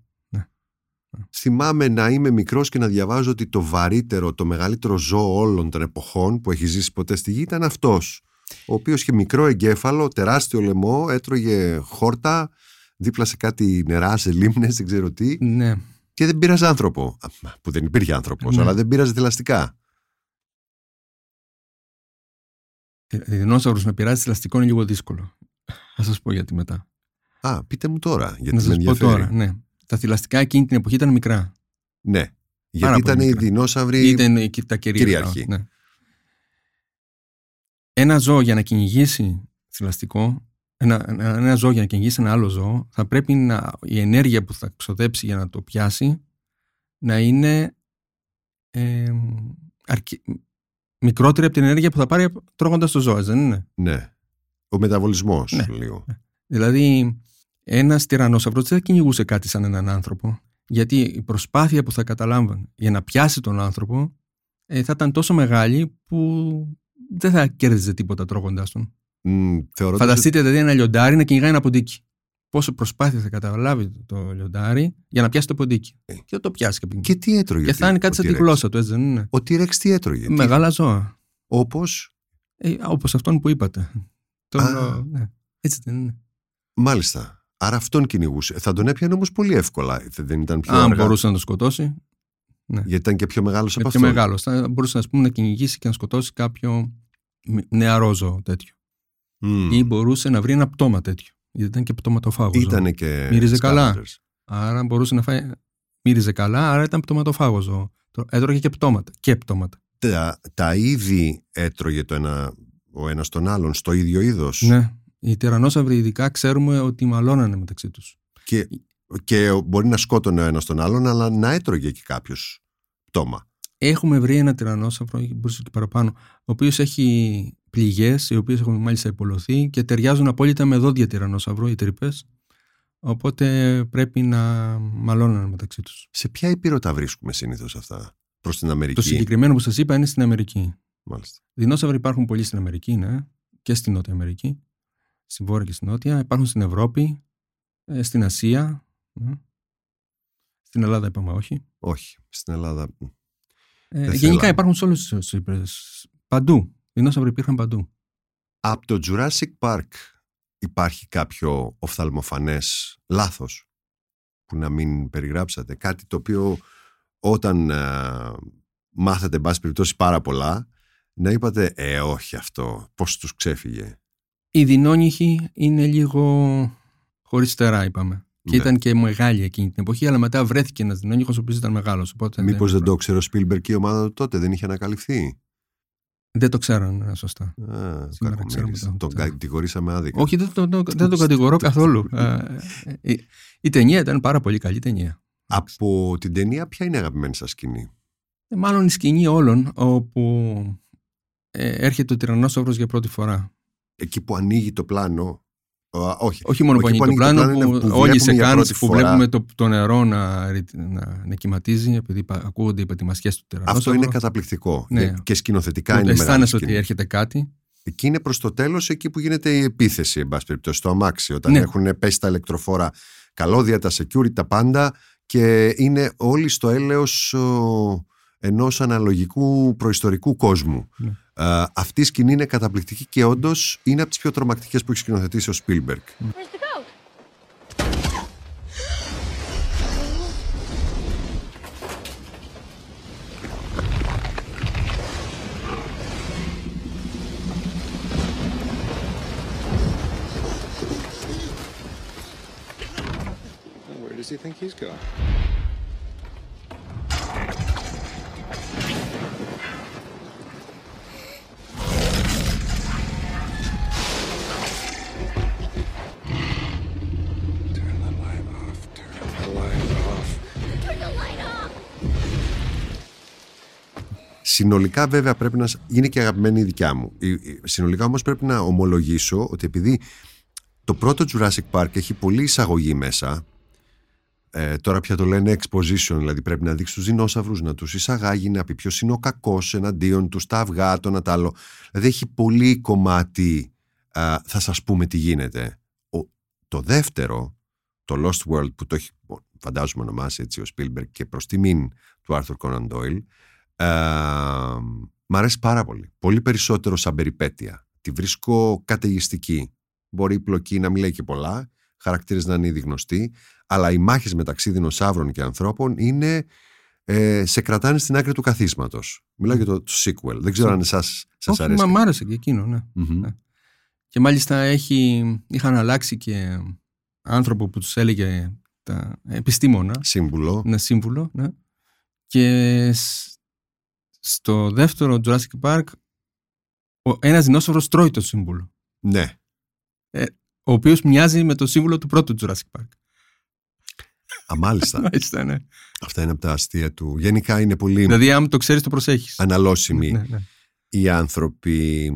Θυμάμαι να είμαι μικρός και να διαβάζω ότι το βαρύτερο, το μεγαλύτερο ζώο όλων των εποχών που έχει ζήσει ποτέ στη γη ήταν αυτός, ο οποίος είχε μικρό εγκέφαλο, τεράστιο λαιμό, έτρωγε χόρτα δίπλα σε κάτι νερά, σε λίμνες, δεν ξέρω τι. Ναι. Και δεν πήραζε άνθρωπο. Που δεν υπήρχε άνθρωπος, ναι. Αλλά δεν πήραζε θηλαστικά. Δεινόσαυρος να πειράζει θηλαστικό είναι λίγο δύσκολο. Θα σας πω γιατί μετά. Α, πείτε μου τώρα, γιατί να σας με ενδιαφέρει. Πω τώρα, ναι. Τα θηλαστικά εκείνη την εποχή ήταν μικρά. Ναι, γιατί ήταν οι δεινόσαυροι. Ήταν τα κυρίαρχοι. Ναι. Ένα ζώο για να κυνηγήσει θηλαστικό, ένα, ένα ζώο για να κυνηγήσει ένα άλλο ζώο, θα πρέπει να, η ενέργεια που θα ξοδέψει για να το πιάσει να είναι ε, αρκε, μικρότερη από την ενέργεια που θα πάρει τρώγοντας το ζώο, δεν είναι? Ναι, ο μεταβολισμός ναι. Λίγο. Δηλαδή... Ένας τυρανόσαυρος δεν κυνηγούσε κάτι σαν έναν άνθρωπο, γιατί η προσπάθεια που θα καταλάμβανε για να πιάσει τον άνθρωπο ε, θα ήταν τόσο μεγάλη που δεν θα κέρδιζε τίποτα τρώγοντας τον. Mm, Φανταστείτε ότι... δηλαδή ένα λιοντάρι να κυνηγάει ένα ποντίκι. Πόσο προσπάθεια θα καταλάβει το λιοντάρι για να πιάσει το ποντίκι. Ε. Και θα το πιάσει. Και τι έτρωγε? Και θα είναι κάτι σαν τη γλώσσα του, έτσι δεν είναι? Ο T-Rex τι έτρωγε? Μεγάλα τι... ζώα. Όπως. Ε, όπως αυτόν που είπατε. Τον... Α. Ναι. Έτσι δεν είναι? Μάλιστα. Άρα αυτόν κυνηγούσε. Θα τον έπιανε όμως πολύ εύκολα. Δεν ήταν πιο αν αργά. Μπορούσε να τον σκοτώσει. Ναι. Γιατί ήταν και πιο μεγάλος από αυτόν. Πιο μεγάλος. Θα μπορούσε ας πούμε, να κυνηγήσει και να σκοτώσει κάποιο νεαρό ζώο τέτοιο. Mm. Ή μπορούσε να βρει ένα πτώμα τέτοιο. Γιατί ήταν και πτωματοφάγος. Ήτανε και. Μύριζε καλά. Άρα μπορούσε να φάει. Μύριζε καλά, άρα ήταν πτωματοφάγος ζώο. Έτρωγε και πτώματα. Και πτώματα. Τα, τα είδη έτρωγε το ένα, ο ένας τον άλλον στο ίδιο είδος. Ναι. Οι τυρανόσαυροι ειδικά ξέρουμε ότι μαλώνανε μεταξύ τους. Και, και μπορεί να σκότωνε ο ένας τον άλλον, αλλά να έτρωγε και κάποιος πτώμα. Έχουμε βρει ένα τυρανόσαυρο, μπορούσε και παραπάνω, ο οποίος έχει πληγές, οι οποίες έχουν μάλιστα υπολωθεί και ταιριάζουν απόλυτα με δόντια τυρανόσαυρου, οι τρύπες. Οπότε πρέπει να μαλώνανε μεταξύ τους. Σε ποια ήπειρο τα βρίσκουμε συνήθως αυτά? Προς την Αμερική? Το συγκεκριμένο που σας είπα είναι στην Αμερική. Μάλιστα. Δεινόσαυροι υπάρχουν πολλοί στην Αμερική, ναι, και στην Νότια Αμερική. Στην Βόρεια και στην Νότια, υπάρχουν στην Ευρώπη, στην Ασία. Στην Ελλάδα είπαμε όχι. Όχι, στην Ελλάδα. Ε, γενικά θέλαμε. Υπάρχουν σε όλες τις ύπρες. Παντού. Δεινόσαυροι υπήρχαν παντού. Από το Jurassic Park υπάρχει κάποιο οφθαλμοφανές λάθος που να μην περιγράψατε? Κάτι το οποίο όταν α, μάθατε, εν πάση περιπτώσει, πάρα πολλά, να είπατε, ε, όχι αυτό, πώς τους ξέφυγε? Η δεινόνυχη είναι λίγο χωριστερά, είπαμε. Και ναι. Ήταν και μεγάλη εκείνη την εποχή, αλλά μετά βρέθηκε ένας δεινόνυχος ο οποίος ήταν μεγάλος. Μήπως δεν το ξέρω, ο Σπίλμπεργκ και η ομάδα του τότε δεν είχε ανακαλυφθεί. Δεν το ξέρω, ναι, σωστά. Α, τον κατηγορήσαμε άδικα. Όχι, δεν τον το, το κατηγορώ καθόλου. η, η ταινία ήταν πάρα πολύ καλή ταινία. Από την ταινία, ποια είναι αγαπημένη σας σκηνή? Ε, μάλλον η σκηνή όλων, όπου ε, έρχεται ο τυραννόσαυρος για πρώτη φορά. Εκεί που ανοίγει το πλάνο. Όχι, όχι μόνο που ανοίγει το πλάνο, το πλάνο που, που όλοι σε κάνουν, που φορά. βλέπουμε το, το νερό να, να, να κυματίζει, επειδή ακούγονται οι πατημασιές του τερανόσαυρου. Αυτό είναι καταπληκτικό. Ναι. Και σκηνοθετικά Ούτε είναι μεγάλη σκηνή. Αισθάνεσαι ότι έρχεται κάτι. Εκεί είναι προς το τέλος, εκεί που γίνεται η επίθεση, εν πάση περιπτώσει, στο αμάξι. Όταν ναι. έχουν πέσει τα ηλεκτροφόρα καλώδια, τα security, τα πάντα, και είναι όλοι στο έλεος ενός αναλογικού προϊστορικού κόσμου. Ναι. Uh, αυτή η σκηνή είναι καταπληκτική και όντως είναι από τις πιο τρομακτικές που έχει σκηνοθετήσει ο Σπίλμπεργκ. Where does he think he's going? Συνολικά βέβαια πρέπει να είναι και αγαπημένη η δικιά μου. Συνολικά όμως πρέπει να ομολογήσω ότι επειδή το πρώτο Jurassic Park έχει πολλή εισαγωγή μέσα, ε, τώρα πια το λένε exposition, δηλαδή πρέπει να δείξει τους δεινόσαυρους, να τους εισαγάγει, να πει ποιος είναι ο κακός εναντίον τους, τα αυγά, το να τα άλλο. Δηλαδή έχει πολύ κομμάτι α, θα σας πούμε τι γίνεται. Ο, το δεύτερο, το Lost World, που το έχει φαντάζομαι ονομάσει έτσι ο Spielberg και προς τιμήν του Arthur Conan Doyle, Uh, μ' αρέσει πάρα πολύ. Πολύ περισσότερο σαν περιπέτεια. Τη βρίσκω καταιγιστική. Μπορεί η πλοκή να μην λέει και πολλά, χαρακτήρες να είναι ήδη γνωστοί, αλλά οι μάχες μεταξύ δεινοσαύρων και ανθρώπων είναι ε, σε κρατάνε στην άκρη του καθίσματος. Μιλάω για το, το sequel. Δεν ξέρω αν εσάς σας αρέσει. Μα μ' άρεσε και εκείνο, ναι. Mm-hmm. ναι. Και μάλιστα έχει, είχαν αλλάξει και άνθρωπο που τους έλεγε τα επιστήμονα. Σύμβουλο. Ναι, σύμβουλο, ναι. Και στο δεύτερο Jurassic Park ο, ένας δεινόσαυρος τρώει το σύμβολο. Ναι. Ε, ο οποίος μοιάζει με το σύμβολο του πρώτου Jurassic Park. Α, μάλιστα. μάλιστα ναι. Αυτά είναι από τα αστεία του. Γενικά είναι πολύ... Δηλαδή αν το ξέρεις το προσέχεις. Αναλώσιμοι ναι, ναι. οι άνθρωποι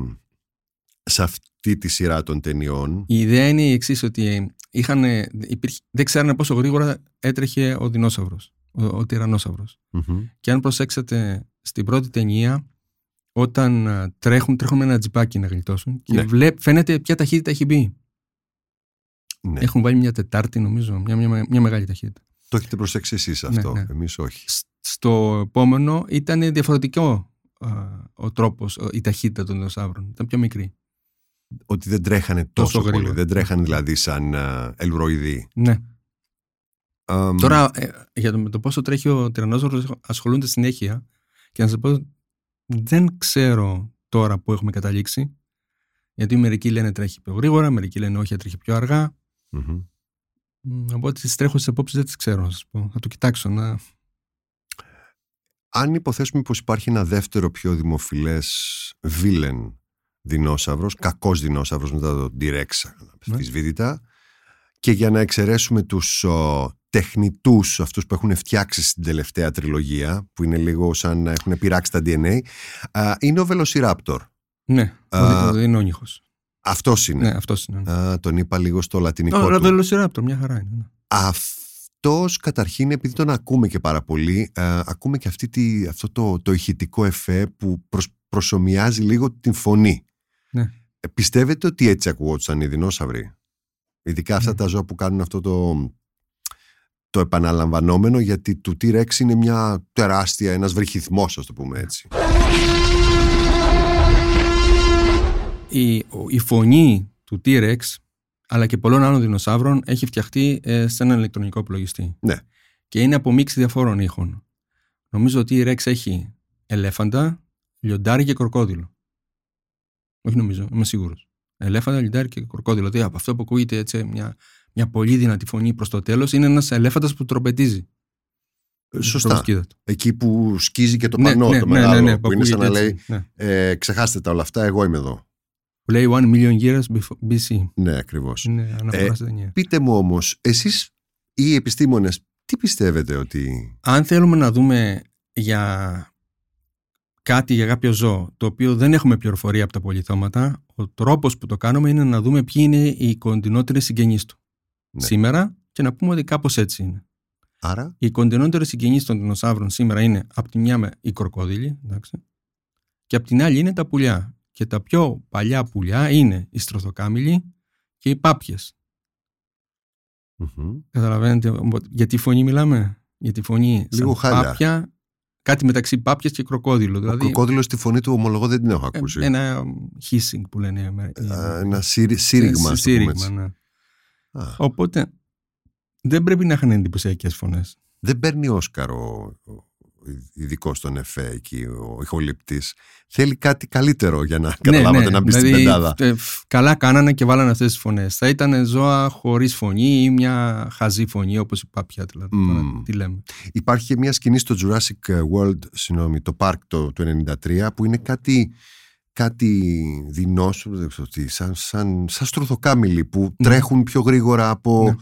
σε αυτή τη σειρά των ταινιών. Η ιδέα είναι η εξής, ότι είχαν, υπήρχε, δεν ξέρανε πόσο γρήγορα έτρεχε ο δεινόσαυρος. Ο, ο τυραννόσαυρος. Mm-hmm. Και αν προσέξατε στην πρώτη ταινία, όταν τρέχουν, τρέχουν με ένα τζιπάκι να γλιτώσουν και ναι. βλέπ, φαίνεται ποια ταχύτητα έχει μπει. Ναι. Έχουν βάλει μια τετάρτη, νομίζω, μια, μια, μια μεγάλη ταχύτητα. Το έχετε προσέξει εσείς αυτό, ναι, ναι. εμείς όχι. Στο επόμενο ήταν διαφορετικό α, ο τρόπος, η ταχύτητα των δεινοσαύρων. Ήταν πιο μικρή. Ότι δεν τρέχανε τόσο, τόσο πολύ. Δεν τρέχανε δηλαδή σαν ελουροειδή. Ναι. Um... Τώρα ε, για το, με το πόσο τρέχει ο τυραννόσαυρος ασχολούνται συνέχεια και να σας πω δεν ξέρω τώρα που έχουμε καταλήξει, γιατί μερικοί λένε τρέχει πιο γρήγορα, μερικοί λένε όχι τρέχει πιο αργά. Mm-hmm. Οπότε τις τρέχουσες απόψεις δεν τις ξέρω, σας πω. Θα το κοιτάξω να... Αν υποθέσουμε πως υπάρχει ένα δεύτερο πιο δημοφιλές βίλεν δεινόσαυρος, κακός δεινόσαυρος μετά το T-Rex αμφισβήτητα, mm-hmm. και για να εξαιρέσουμε τους ο, τεχνητούς, αυτούς που έχουν φτιάξει στην τελευταία τριλογία, που είναι λίγο σαν να έχουν πειράξει τα ντι εν έι, α, είναι ο Velociraptor. Ναι, α, ο δεινόνυχος. Αυτός είναι. Ναι, αυτός είναι. Α, τον είπα λίγο στο λατινικό Ω, του. Ο Velociraptor, μια χαρά είναι. Ναι. Αυτός καταρχήν, επειδή τον ακούμε και πάρα πολύ, α, ακούμε και αυτή τη, αυτό το, το ηχητικό εφέ που προσ, προσομοιάζει λίγο την φωνή. Ναι. Ε, πιστεύετε ότι έτσι ακουγόντουσαν οι δεινόσαυροι? Ειδικά αυτά mm. τα ζώα που κάνουν αυτό το, το επαναλαμβανόμενο, γιατί του T-Rex είναι μια τεράστια, ένας βρυχυθμός, ας το πούμε έτσι. Η, η φωνή του T-Rex, αλλά και πολλών άλλων δεινοσαύρων, έχει φτιαχτεί ε, σε έναν ηλεκτρονικό υπολογιστή. Ναι. Και είναι από μίξη διαφόρων ήχων. Νομίζω ότι η T-Rex έχει ελέφαντα, λιοντάρι και κροκόδιλο. Όχι νομίζω, είμαι σίγουρος. ελέφαντα, λιντάρι και κορκόδιλο. Δηλαδή, από αυτό που ακούγεται έτσι, μια, μια πολύ δυνατή φωνή προς το τέλος, είναι ένας ελέφαντας που τροπετίζει. Σωστά. Εκεί που σκίζει και το πανό, ναι, το ναι, μεγάλο, ναι, ναι, ναι, που είναι σαν να έτσι, λέει ναι. ε, ξεχάστε τα όλα αυτά, εγώ είμαι εδώ. Που λέει one million years B C. Ναι, ακριβώς. Ναι, ε, πείτε μου όμως, εσείς οι επιστήμονες, τι πιστεύετε ότι... Αν θέλουμε να δούμε για κάτι, για κάποιο ζώο, το οποίο δεν έχουμε πληροφορία από τα πολυθώματα, ο τρόπος που το κάνουμε είναι να δούμε ποιοι είναι οι κοντινότερες συγγενείς του. Ναι. Σήμερα, και να πούμε ότι κάπως έτσι είναι. Άρα... Οι κοντινότερες συγγενείς των δεινοσαύρων σήμερα είναι από τη μια με οι κροκόδιλοι, εντάξει, και από την άλλη είναι τα πουλιά. Και τα πιο παλιά πουλιά είναι οι στροθοκάμιλοι και οι πάπιες. Mm-hmm. Καταλαβαίνετε για τη φωνή μιλάμε? Για τη φωνή λίγο σαν χάλια. Πάπια, κάτι μεταξύ πάπιας και κροκόδιλου. Ο δηλαδή, κροκόδιλος στη φωνή του ομολογώ δεν την έχω ακούσει. Ένα hissing που λένε. Α, ένα σύρι, σύριγμα. σύριγμα ναι. ah. Οπότε δεν πρέπει να είχαν εντυπωσιακές φωνές. Δεν παίρνει Όσκαρο ειδικό στον ΕΦΕ εκεί ο ηχοληπτής. Θέλει κάτι καλύτερο για να καταλάβατε ναι, ναι, να μπει δηλαδή, στην πεντάδα. Ε, καλά κάνανε και βάλανε αυτές τις φωνές. Θα ήταν ζώα χωρίς φωνή ή μια χαζή φωνή όπως η πάπια δηλαδή. Mm. Τι λέμε. Υπάρχει και μια σκηνή στο Jurassic World, συγγνώμη, το Park το, το ενενήντα τρία που είναι κάτι, κάτι δεινός, σαν, σαν, σαν στρουθοκάμιλοι που ναι. τρέχουν πιο γρήγορα από... Ναι.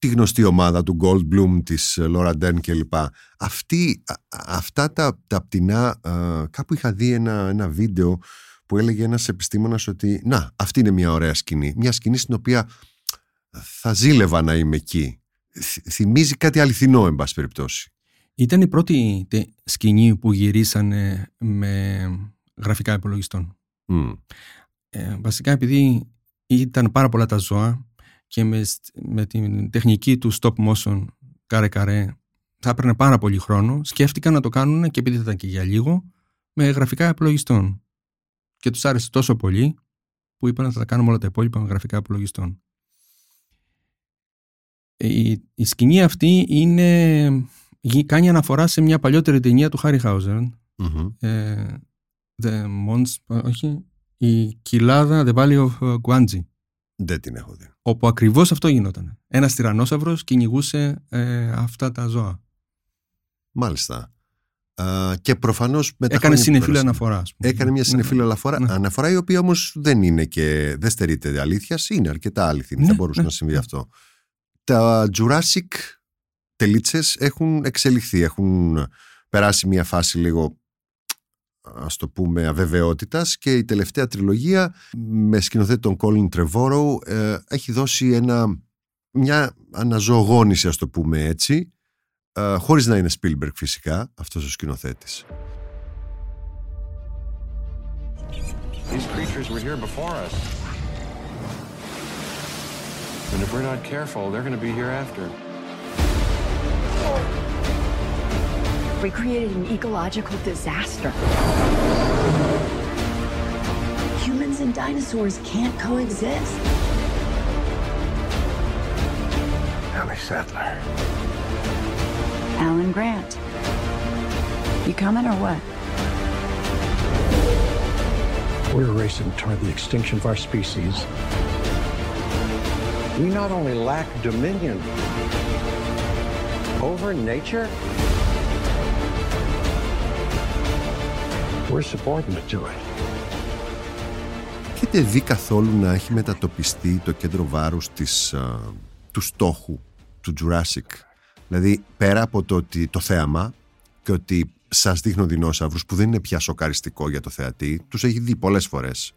τη γνωστή ομάδα του Goldblum, της Laura Dern κλπ. Αυτή, αυτά τα, τα πτηνά, α, κάπου είχα δει ένα, ένα βίντεο που έλεγε ένας επιστήμονας ότι να, αυτή είναι μια ωραία σκηνή. Μια σκηνή στην οποία θα ζήλευα να είμαι εκεί. Θυμίζει κάτι αληθινό, εν πάση περιπτώσει. Ήταν η πρώτη σκηνή που γυρίσανε με γραφικά υπολογιστών. Mm. Ε, βασικά επειδή ήταν πάρα πολλά τα ζώα, και με, με την τεχνική του stop motion καρέ-καρέ θα έπαιρνε πάρα πολύ χρόνο, σκέφτηκαν να το κάνουν και επειδή ήταν και για λίγο με γραφικά υπολογιστών και τους άρεσε τόσο πολύ που είπαν να θα τα κάνουμε όλα τα υπόλοιπα με γραφικά υπολογιστών. Η, η σκηνή αυτή είναι, κάνει αναφορά σε μια παλιότερη ταινία του Harryhausen, mm-hmm. ε, The Mons, όχι, η κοιλάδα The Valley of Guanji. Δεν την έχω δει. Όπου ακριβώς αυτό γινόταν. Ένας τυραννόσαυρος κυνηγούσε ε, αυτά τα ζώα. Μάλιστα. Α, και προφανώς μετά. Έκανε συνεφίλη αναφορά. Έκανε μια συνεφίλη αναφορά, ναι. αναφορά, η οποία όμως δεν είναι και δεν στερείται αλήθειας, είναι αρκετά αληθινή. Ναι, θα μπορούσε ναι. να συμβεί αυτό. Τα Jurassic τελίτσες έχουν εξελιχθεί, έχουν περάσει μια φάση λίγο, ας το πούμε, αβεβαιότητας, και η τελευταία τριλογία με σκηνοθέτη τον Colin Trevorrow ε, έχει δώσει ένα, μια αναζωογόνηση, ας το πούμε έτσι, ε, χωρίς να είναι Spielberg φυσικά αυτός ο σκηνοθέτης. These creatures were here before us. And if we're not careful, they're going to be here after. We created an ecological disaster. Humans and dinosaurs can't coexist. Ellie Sattler. Alan Grant. You coming or what? We're racing toward the extinction of our species. We not only lack dominion over nature, we're subordinate to it. Έχετε δει καθόλου να έχει μετατοπιστεί το κέντρο βάρους της, α, του στόχου του Jurassic? Δηλαδή πέρα από το, ότι, το θέαμα και ότι σας δείχνω δεινόσαυρους που δεν είναι πια σοκαριστικό για το θεατή, τους έχει δει πολλές φορές,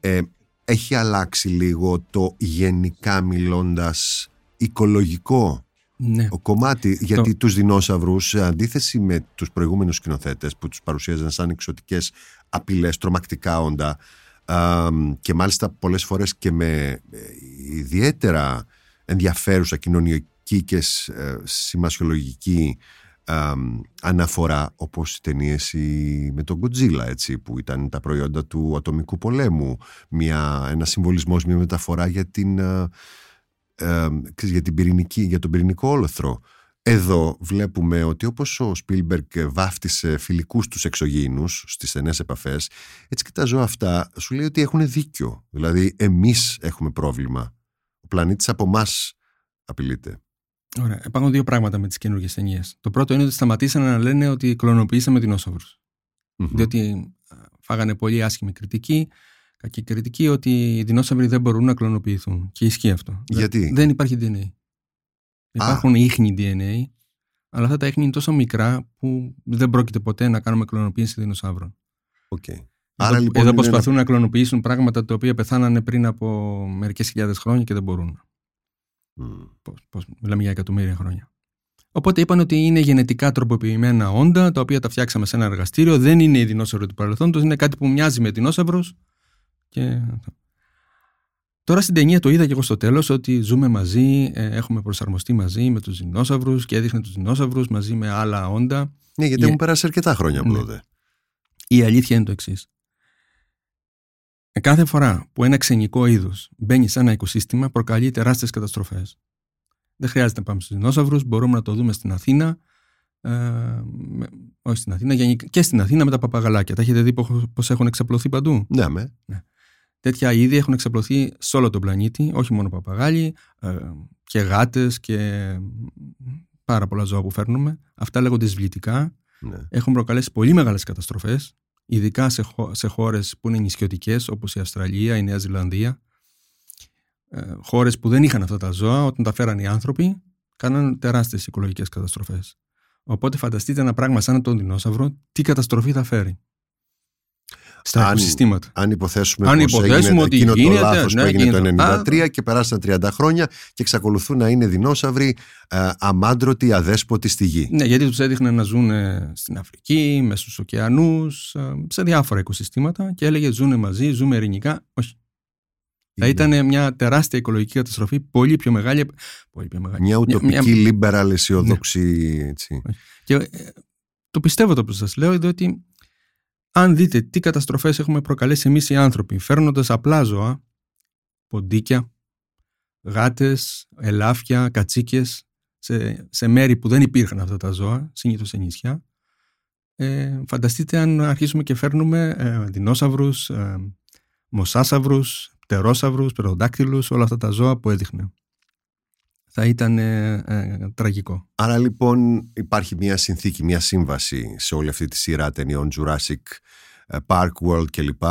ε, έχει αλλάξει λίγο το γενικά μιλώντας οικολογικό? Ναι. Ο κομμάτι, γιατί το... τους δεινόσαυρους, σε αντίθεση με τους προηγούμενους σκηνοθέτες που τους παρουσίαζαν σαν εξωτικές απειλές, τρομακτικά όντα, α, και μάλιστα πολλές φορές και με ιδιαίτερα ενδιαφέρουσα κοινωνική και σημασιολογική α, αναφορά, όπως οι ταινίες με τον Godzilla, έτσι, που ήταν τα προϊόντα του ατομικού πολέμου, μια, ένα συμβολισμός, μια μεταφορά για την... Α, Ε, για, την πυρηνική, για τον πυρηνικό όλοθρο, Εδώ βλέπουμε ότι όπως ο Σπίλμπεργκ βάφτισε φιλικούς τους εξωγήινους στις στενές επαφές, έτσι και τα ζώα αυτά σου λέει ότι έχουν δίκιο. Δηλαδή εμείς έχουμε πρόβλημα. Ο πλανήτης από εμάς απειλείται. Ωραία. Υπάρχουν δύο πράγματα με τις καινούργιες ταινίες. Το πρώτο είναι ότι σταματήσανε να λένε ότι κλωνοποιήσαμε δεινόσαυρους. Mm-hmm. Διότι φάγανε πολύ άσχημη κριτική, κακή κριτική, ότι οι δεινόσαυροι δεν μπορούν να κλωνοποιηθούν. Και ισχύει αυτό. Γιατί? Δεν υπάρχει ντι εν έι. Υπάρχουν ίχνη ντι εν έι, αλλά αυτά τα ίχνη είναι τόσο μικρά που δεν πρόκειται ποτέ να κάνουμε κλωνοποίηση δεινοσαύρων. Okay. Άρα, εδώ, λοιπόν, εδώ προσπαθούν ένα... να κλωνοποιήσουν πράγματα τα οποία πεθάνανε πριν από μερικές χιλιάδες χρόνια και δεν μπορούν. Mm. Πώς, πώς, μιλάμε για εκατομμύρια χρόνια. Οπότε είπαν ότι είναι γενετικά τροποποιημένα όντα, τα οποία τα φτιάξαμε σε ένα εργαστήριο, δεν είναι οι δεινόσαυροι του παρελθόντος, είναι κάτι που μοιάζει με δεινόσαυρους και... Τώρα στην ταινία το είδα και εγώ στο τέλος ότι ζούμε μαζί, έχουμε προσαρμοστεί μαζί με τους δεινόσαυρους και έδειχνε τους δεινόσαυρους μαζί με άλλα όντα. Ναι, γιατί έχουν περάσει αρκετά χρόνια από τότε. Η αλήθεια είναι το εξής. Κάθε φορά που ένα ξενικό είδος μπαίνει σε ένα οικοσύστημα προκαλεί τεράστιες καταστροφές. Δεν χρειάζεται να πάμε στους δεινόσαυρους, μπορούμε να το δούμε στην Αθήνα, ε, με, όχι στην Αθήνα, και στην Αθήνα με τα παπαγαλάκια. Τα έχετε δει πώς έχουν εξαπλωθεί παντού. Ναι, με. Ναι. Τέτοια είδη έχουν εξαπλωθεί σε όλο τον πλανήτη, όχι μόνο παπαγάλοι, και γάτες και πάρα πολλά ζώα που φέρνουμε. Αυτά λέγονται σβλητικά. Ναι. Έχουν προκαλέσει πολύ μεγάλες καταστροφές, ειδικά σε, χω- σε χώρες που είναι νησιωτικές, όπως η Αυστραλία, η Νέα Ζηλανδία. Ε, χώρες που δεν είχαν αυτά τα ζώα, όταν τα φέραν οι άνθρωποι, κάναν τεράστιες οικολογικές καταστροφές. Οπότε φανταστείτε ένα πράγμα σαν τον δεινόσαυρο, τι καταστροφή θα φέρει. Στα αν, συστήματα. Αν υποθέσουμε, αν υποθέσουμε έγινε, ότι εκείνο γίνεται, το λάθος ναι, που έγινε γίνεται. το χίλια εννιακόσια ενενήντα τρία και περάσαν τριάντα χρόνια και εξακολουθούν να είναι δεινόσαυροι αμάντρωτοι, αδέσποτοι στη γη. Ναι, γιατί τους έδειχνε να ζουν στην Αφρική, μέσα στους ωκεανούς, σε διάφορα οικοσυστήματα και έλεγε ζούνε μαζί, ζούμε ειρηνικά. Όχι. Είναι. Θα ήταν μια τεράστια οικολογική καταστροφή, πολύ πιο μεγάλη. Πολύ πιο μεγάλη. Μια ουτοπική μια... λίμπερα αισιοδοξή. Ναι. Έτσι. Και, ε, το πιστεύω το που σας λέω, διότι. Αν δείτε τι καταστροφές έχουμε προκαλέσει εμείς οι άνθρωποι, φέρνοντας απλά ζώα, ποντίκια, γάτες, ελάφια, κατσίκες, σε, σε μέρη που δεν υπήρχαν αυτά τα ζώα, συνήθως σε νησιά. Ε, φανταστείτε αν αρχίσουμε και φέρνουμε ε, δεινόσαυρους, ε, μοσάσαυρους, πτερόσαυρους, πτεροδάκτυλους, όλα αυτά τα ζώα που έδειχνε. Θα ήταν ε, ε, τραγικό. Άρα λοιπόν υπάρχει μια συνθήκη, μια σύμβαση σε όλη αυτή τη σειρά ταινιών Jurassic Park, World κλπ.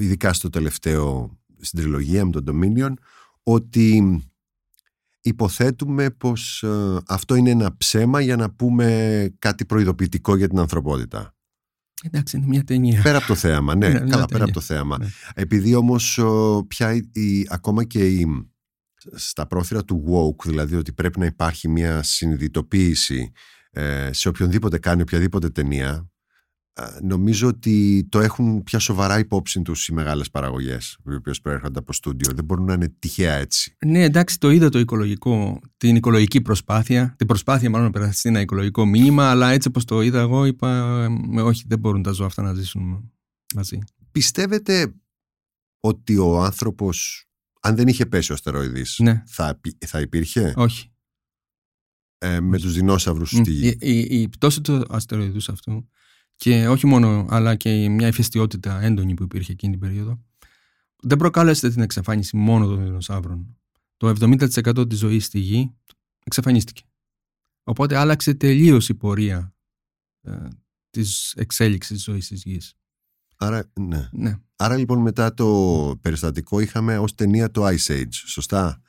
Ειδικά στο τελευταίο, στην τριλογία με τον Dominion, ότι υποθέτουμε πως ε, αυτό είναι ένα ψέμα για να πούμε κάτι προειδοποιητικό για την ανθρωπότητα. Εντάξει, είναι μια ταινία. Πέρα από το θέαμα, ναι. Καλά, πέρα ταινία. από το θέαμα. Ναι. Επειδή όμως πια η, ακόμα και η... στα πρόθυρα του woke, δηλαδή ότι πρέπει να υπάρχει μια συνειδητοποίηση ε, σε οποιονδήποτε κάνει οποιαδήποτε ταινία, ε, νομίζω ότι το έχουν πια σοβαρά υπόψη τους οι μεγάλες παραγωγές οι οποίες προέρχονται από στούντιο, δεν μπορούν να είναι τυχαία έτσι. Ναι, εντάξει, το είδα το οικολογικό, την οικολογική προσπάθεια, την προσπάθεια μάλλον να περάσει ένα οικολογικό μήνυμα, αλλά έτσι όπως το είδα εγώ είπα ε, όχι, δεν μπορούν τα ζώα αυτά να ζήσουν μαζί. Πιστεύετε ότι ο άνθρωπος, αν δεν είχε πέσει ο αστεροειδής, ναι. θα, θα υπήρχε? Όχι. Ε, με τους δεινόσαυρους στη γη. Η, η, η πτώση του αστεροειδούς αυτού, και όχι μόνο, αλλά και μια ηφαιστειότητα έντονη που υπήρχε εκείνη την περίοδο, δεν προκάλεσε την εξαφάνιση μόνο των δεινόσαυρων. Το εβδομήντα τοις εκατό της ζωής στη γη εξαφανίστηκε. Οπότε άλλαξε τελείως η πορεία ε, της εξέλιξης της ζωής της γης. Άρα, ναι. Ναι. Άρα λοιπόν μετά το περιστατικό είχαμε ως ταινία το Ice Age, σωστά?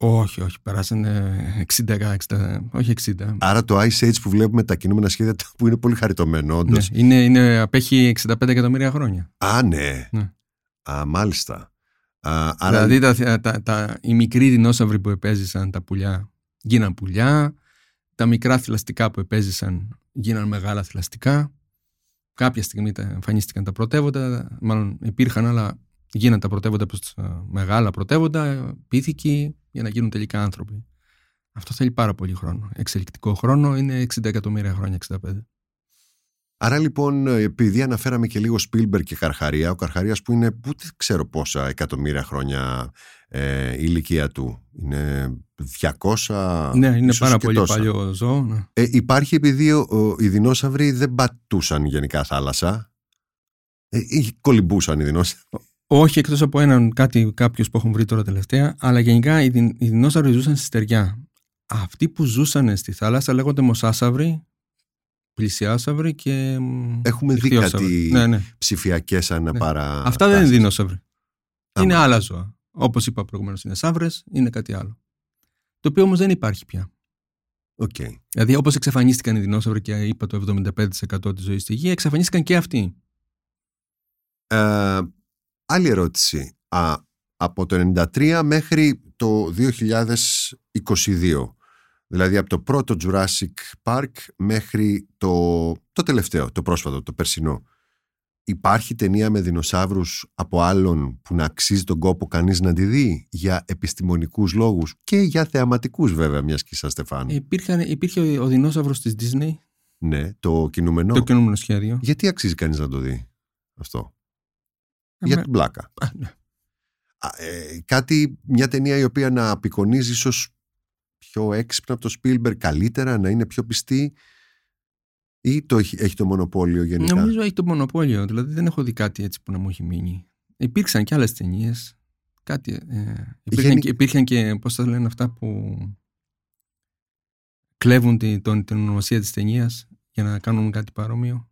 Όχι, όχι, περάσανε εξήντα, εξήντα, όχι εξήντα. Άρα το Ice Age που βλέπουμε τα κινούμενα σχέδια που είναι πολύ χαριτωμένο όντως. Ναι, είναι, είναι, απέχει εξήντα πέντε εκατομμύρια χρόνια. Α, ναι. ναι. Α, μάλιστα. Α, άρα... Δηλαδή τα, τα, τα, οι μικροί δεινόσαυροι που επέζησαν τα πουλιά γίναν πουλιά, τα μικρά θηλαστικά που επέζησαν γίναν μεγάλα θηλαστικά. Κάποια στιγμή τα εμφανίστηκαν τα πρωτεύοντα, μάλλον υπήρχαν, αλλά γίναν τα πρωτεύοντα προς τα μεγάλα πρωτεύοντα, πίθηκοι για να γίνουν τελικά άνθρωποι. Αυτό θέλει πάρα πολύ χρόνο. Εξελικτικό χρόνο είναι εξήντα εκατομμύρια χρόνια, εξήντα πέντε. Άρα λοιπόν, επειδή αναφέραμε και λίγο Σπίλμπεργκ και Καρχαρία, ο Καρχαρίας που είναι, πού ξέρω πόσα εκατομμύρια χρόνια ε, η ηλικία του, είναι διακόσια. Ναι, είναι πάρα πολύ τόσα. Παλιό ζώο. Ναι. Ε, υπάρχει, επειδή ο, ο, οι δεινόσαυροι δεν πατούσαν γενικά θάλασσα, ε, κολυμπούσαν οι δεινόσαυροι. Όχι, εκτός από έναν κάτι κάποιους που έχουν βρει τώρα τελευταία, αλλά γενικά οι, δι, οι δεινόσαυροι ζούσαν στη στεριά. Αυτοί που ζούσαν στη θάλασσα λέγονται μοσάσαυροι, πλησιάσαυροι και. Έχουμε δει κάτι ναι, ναι. ψηφιακές αναπαρα. Ναι. Αυτά δεν είναι δεινόσαυροι. Είναι άλλα ζώα. Όπως είπα προηγουμένως, είναι σαύρες, είναι κάτι άλλο. Το οποίο όμως δεν υπάρχει πια. Okay. Δηλαδή, όπως εξαφανίστηκαν οι δεινόσαυροι και είπα το εβδομήντα πέντε τοις εκατό της ζωής στη γη, εξαφανίστηκαν και αυτοί. Ε, άλλη ερώτηση. Α, από το χίλια εννιακόσια ενενήντα τρία μέχρι το δύο χιλιάδες είκοσι δύο. Δηλαδή από το πρώτο Jurassic Park μέχρι το, το τελευταίο, το πρόσφατο, το περσινό. Υπάρχει ταινία με δεινοσαύρους από άλλον που να αξίζει τον κόπο κανείς να τη δει για επιστημονικούς λόγους και για θεαματικούς βέβαια, μιας Κισά Στεφάνου. Υπήρχαν, υπήρχε ο δεινόσαυρος της Disney. Ναι, το κινούμενο. Το κινούμενο σχέδιο. Γιατί αξίζει κανείς να το δει αυτό? Ε, για με... την πλάκα. Α, ναι. Α, ε, κάτι, μια ταινία η οποία να απεικονίζει ίσως πιο έξυπνα από το Spielberg, καλύτερα, να είναι πιο πιστή, ή το έχει, έχει το μονοπόλιο γενικά? Νομίζω έχει το μονοπόλιο, δηλαδή δεν έχω δει κάτι έτσι που να μου έχει μείνει. Υπήρξαν και άλλες ταινίες, κάτι, ε, υπήρχαν, Γεν... και, υπήρχαν και πώς θα λένε αυτά που κλέβουν τη, τον, την ονομασία της ταινίας για να κάνουν κάτι παρόμοιο.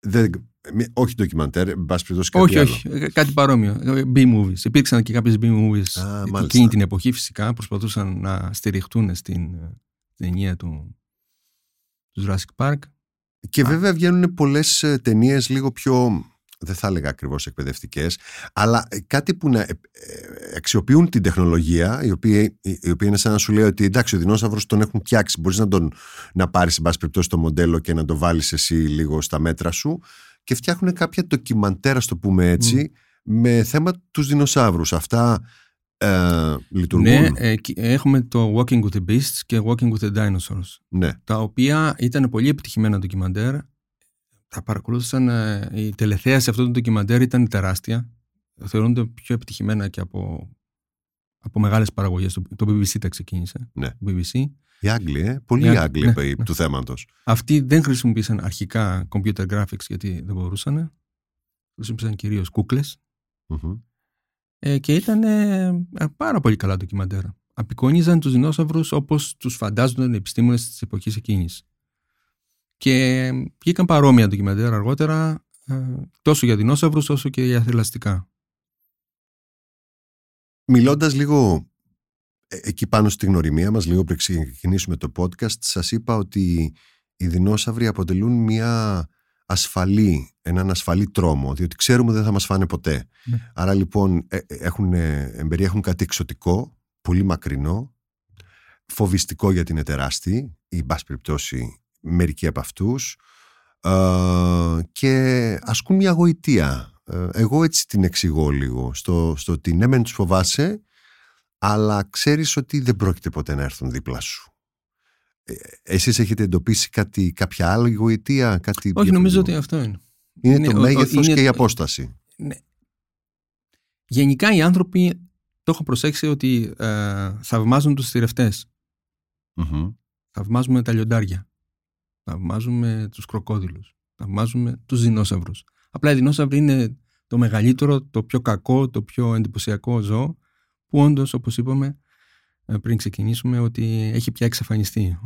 Δεν... Όχι ντοκιμαντέρ, εν πάση περιπτώσει κάτι άλλο. Όχι, όχι, κάτι παρόμοιο. B-movies. Υπήρξαν και κάποιες B-movies εκείνη την εποχή φυσικά. Προσπαθούσαν να στηριχτούν στην ταινία του, του Jurassic Park. Και Α. βέβαια βγαίνουν πολλές ταινίες λίγο πιο, δεν θα έλεγα ακριβώς εκπαιδευτικές, αλλά κάτι που να αξιοποιούν την τεχνολογία, η οποία, η οποία είναι σαν να σου λέει ότι εντάξει, ο δεινόσαυρος τον έχουν φτιάξει. Μπορείς να, τον, να πάρεις, εν πάση περιπτώσει, το μοντέλο και να το βάλεις εσύ λίγο στα μέτρα σου. Και φτιάχνουν κάποια ντοκιμαντέρ, ας το πούμε έτσι, mm. με θέμα τους δεινοσαύρους. Αυτά ε, λειτουργούν. Ναι, ε, έχουμε το Walking with the Beasts και Walking with the Dinosaurs. Ναι. Τα οποία ήταν πολύ επιτυχημένα ντοκιμαντέρ. Τα παρακολούθησαν. Ε, η τελεθέαση αυτών των ντοκιμαντέρ ήταν τεράστια. Θεωρούνται πιο επιτυχημένα και από, από μεγάλες παραγωγές. Το μπι μπι σι τα ξεκίνησε. Ναι. μπι μπι σι. Οι Άγγλοι, ε? Πολλοί οι Άγγλοι ναι, ναι. του θέματος. Αυτοί δεν χρησιμοποίησαν αρχικά computer graphics γιατί δεν μπορούσαν. Χρησιμοποίησαν κυρίως κούκλες. Mm-hmm. Ε, και ήταν ε, πάρα πολύ καλά ντοκιμαντέρ. Απεικόνιζαν τους δεινόσαυρους όπως τους φαντάζονταν οι επιστήμονες της εποχής εκείνης. Και βγήκαν παρόμοια ντοκιμαντέρ αργότερα, ε, τόσο για δεινόσαυρους όσο και για θηλαστικά. Μιλώντας λίγο... Εκεί πάνω στη γνωριμία μας, λίγο πριν ξεκινήσουμε το podcast, σας είπα ότι οι δεινόσαυροι αποτελούν μια ασφαλή, έναν ασφαλή τρόμο, διότι ξέρουμε δεν θα μας φάνε ποτέ. Ναι. Άρα λοιπόν έχουν, εμπεριέχουν κάτι εξωτικό, πολύ μακρινό, φοβιστικό γιατί είναι τεράστιοι, ή εν πάση περιπτώσει μερικοί από αυτούς, ε, και ασκούν μια γοητεία. Εγώ έτσι την εξηγώ λίγο, στο, στο ότι ναι μεν τους φοβάσαι, αλλά ξέρεις ότι δεν πρόκειται ποτέ να έρθουν δίπλα σου. Ε, εσείς έχετε εντοπίσει κάτι, κάποια άλλη γοητεία, κάτι... Όχι, διαφωνικό. Νομίζω ότι αυτό είναι. Είναι, είναι το ο, μέγεθος είναι, και η απόσταση. Ναι. Γενικά οι άνθρωποι, το έχω προσέξει, ότι ε, θαυμάζουν τους θηρευτές. Mm-hmm. Θαυμάζουμε τα λιοντάρια. Θαυμάζουμε τους κροκόδιλους. Θαυμάζουμε τους δεινόσαυρους. Απλά οι δεινόσαυροι είναι το μεγαλύτερο, το πιο κακό, το πιο εντυπωσιακό ζώο, που όντως, όπως είπαμε πριν ξεκινήσουμε, ότι έχει πια εξαφανιστεί.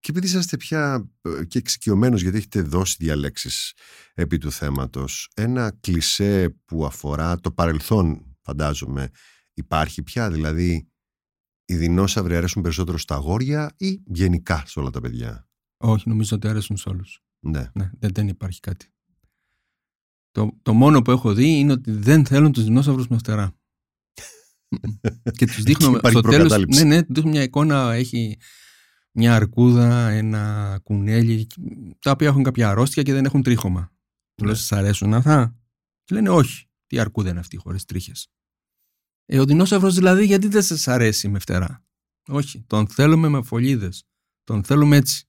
Και επειδή είσαστε πια και εξοικειωμένος, γιατί έχετε δώσει διαλέξεις επί του θέματος, ένα κλισέ που αφορά το παρελθόν, φαντάζομαι, υπάρχει πια? Δηλαδή, οι δεινόσαυροι αρέσουν περισσότερο στα αγόρια ή γενικά σε όλα τα παιδιά? Όχι, νομίζω ότι αρέσουν σε όλους. Ναι. Ναι, δεν, δεν υπάρχει κάτι. Το, το μόνο που έχω δει είναι ότι δεν θέλουν τους δεινόσαυρους με φτερά. Και τους δείχνω στο τέλος, ναι, ναι, τους δείχνω μια εικόνα, έχει μια αρκούδα, ένα κουνέλι, τα οποία έχουν κάποια αρρώστια και δεν έχουν τρίχωμα. Του λέω, σας αρέσουν αυτά? Και λένε όχι, τι αρκούδα είναι αυτή χωρίς τρίχες? Ε, ο δεινόσαυρος δηλαδή, γιατί δεν σας αρέσει με φτερά? Όχι, τον θέλουμε με φωλίδες, τον θέλουμε έτσι.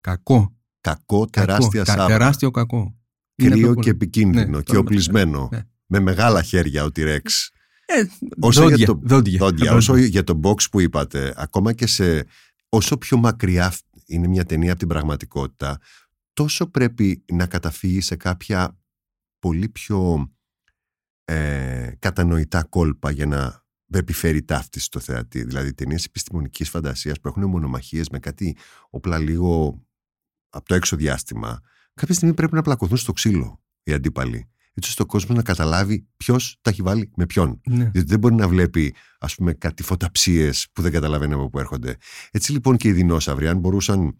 Κακό. Κακό, τεράστια σάρκα. Τεράστιο κακό. Κρύο και επικίνδυνο, ναι, και οπλισμένο. Ναι. Με μεγάλα χέρια ο T-Rex. Ε, όσο δόντια, για το, δόντια, δόντια, όσο δόντια. Για το box που είπατε, ακόμα και σε όσο πιο μακριά είναι μια ταινία από την πραγματικότητα, τόσο πρέπει να καταφύγει σε κάποια πολύ πιο ε, κατανοητά κόλπα για να επιφέρει ταύτιση στο θεατή. Δηλαδή ταινίες επιστημονικής φαντασίας που έχουν μονομαχίες με κάτι όπλα λίγο από το έξω διάστημα, κάποια στιγμή πρέπει να πλακωθούν στο ξύλο οι αντίπαλοι, έτσι ώστε ο κόσμος να καταλάβει ποιος τα έχει βάλει με ποιον. Ναι. Διότι δεν μπορεί να βλέπει, ας πούμε, κάτι φωταψίες που δεν καταλαβαίνει από πού έρχονται. Έτσι λοιπόν και οι δεινόσαυροι, αν μπορούσαν,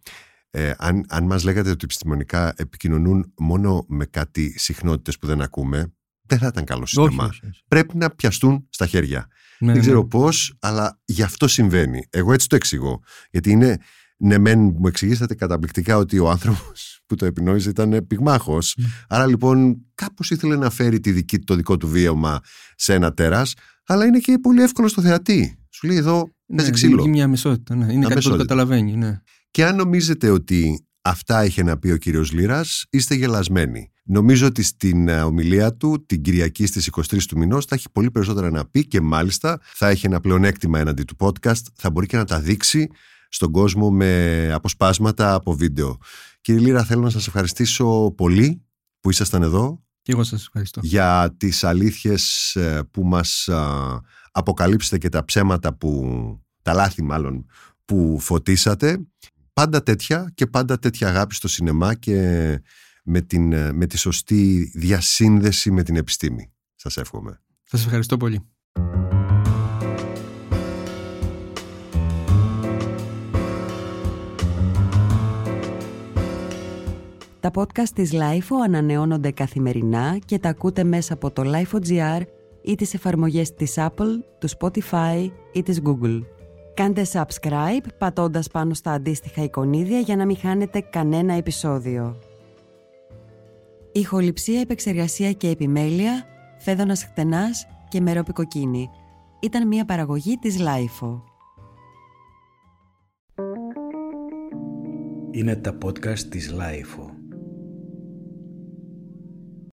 ε, αν, αν μας λέγατε ότι επιστημονικά επικοινωνούν μόνο με κάτι συχνότητες που δεν ακούμε, δεν θα ήταν καλό σύστημα. Όχι, όχι. Πρέπει να πιαστούν στα χέρια. Ναι, δεν ξέρω ναι. πώς, αλλά γι' αυτό συμβαίνει. Εγώ έτσι το εξηγώ. Γιατί είναι. Ναι, μεν μου εξηγήσατε καταπληκτικά ότι ο άνθρωπος που το επινόησε ήταν πυγμάχος. Mm. Άρα λοιπόν κάπως ήθελε να φέρει τη δική, το δικό του βίωμα σε ένα τέρας, αλλά είναι και πολύ εύκολο στο θεατή. Σου λέει εδώ παίζει ναι, ξύλο. Είναι μια αμεσότητα. Ναι. Είναι κάτι που το καταλαβαίνει. Ναι. Και αν νομίζετε ότι αυτά είχε να πει ο κύριος Λύρας, είστε γελασμένοι. Νομίζω ότι στην ομιλία του την Κυριακή στις εικοστή τρίτη του μηνός θα έχει πολύ περισσότερα να πει και μάλιστα θα έχει ένα πλεονέκτημα έναντι του podcast. Θα μπορεί και να τα δείξει στον κόσμο με αποσπάσματα από βίντεο. Κύριε Λύρα, θέλω να σας ευχαριστήσω πολύ που ήσασταν εδώ. Και εγώ σας ευχαριστώ. Για τις αλήθειες που μας αποκαλύψετε και τα ψέματα που, τα λάθη μάλλον, που φωτίσατε. Πάντα τέτοια και πάντα τέτοια αγάπη στο σινεμά και με, την, με τη σωστή διασύνδεση με την επιστήμη. Σας εύχομαι. Σας ευχαριστώ πολύ. Τα podcast της LiFO ανανεώνονται καθημερινά και τα ακούτε μέσα από το LiFO.gr ή τις εφαρμογές της Apple, του Spotify ή της Google. Κάντε subscribe πατώντας πάνω στα αντίστοιχα εικονίδια για να μην χάνετε κανένα επεισόδιο. Ηχοληψία, επεξεργασία και επιμέλεια, Φέδωνας Χτενάς και Μερόπη Κοκκίνη. Ήταν μια παραγωγή της LiFO. Είναι τα podcast της LiFO.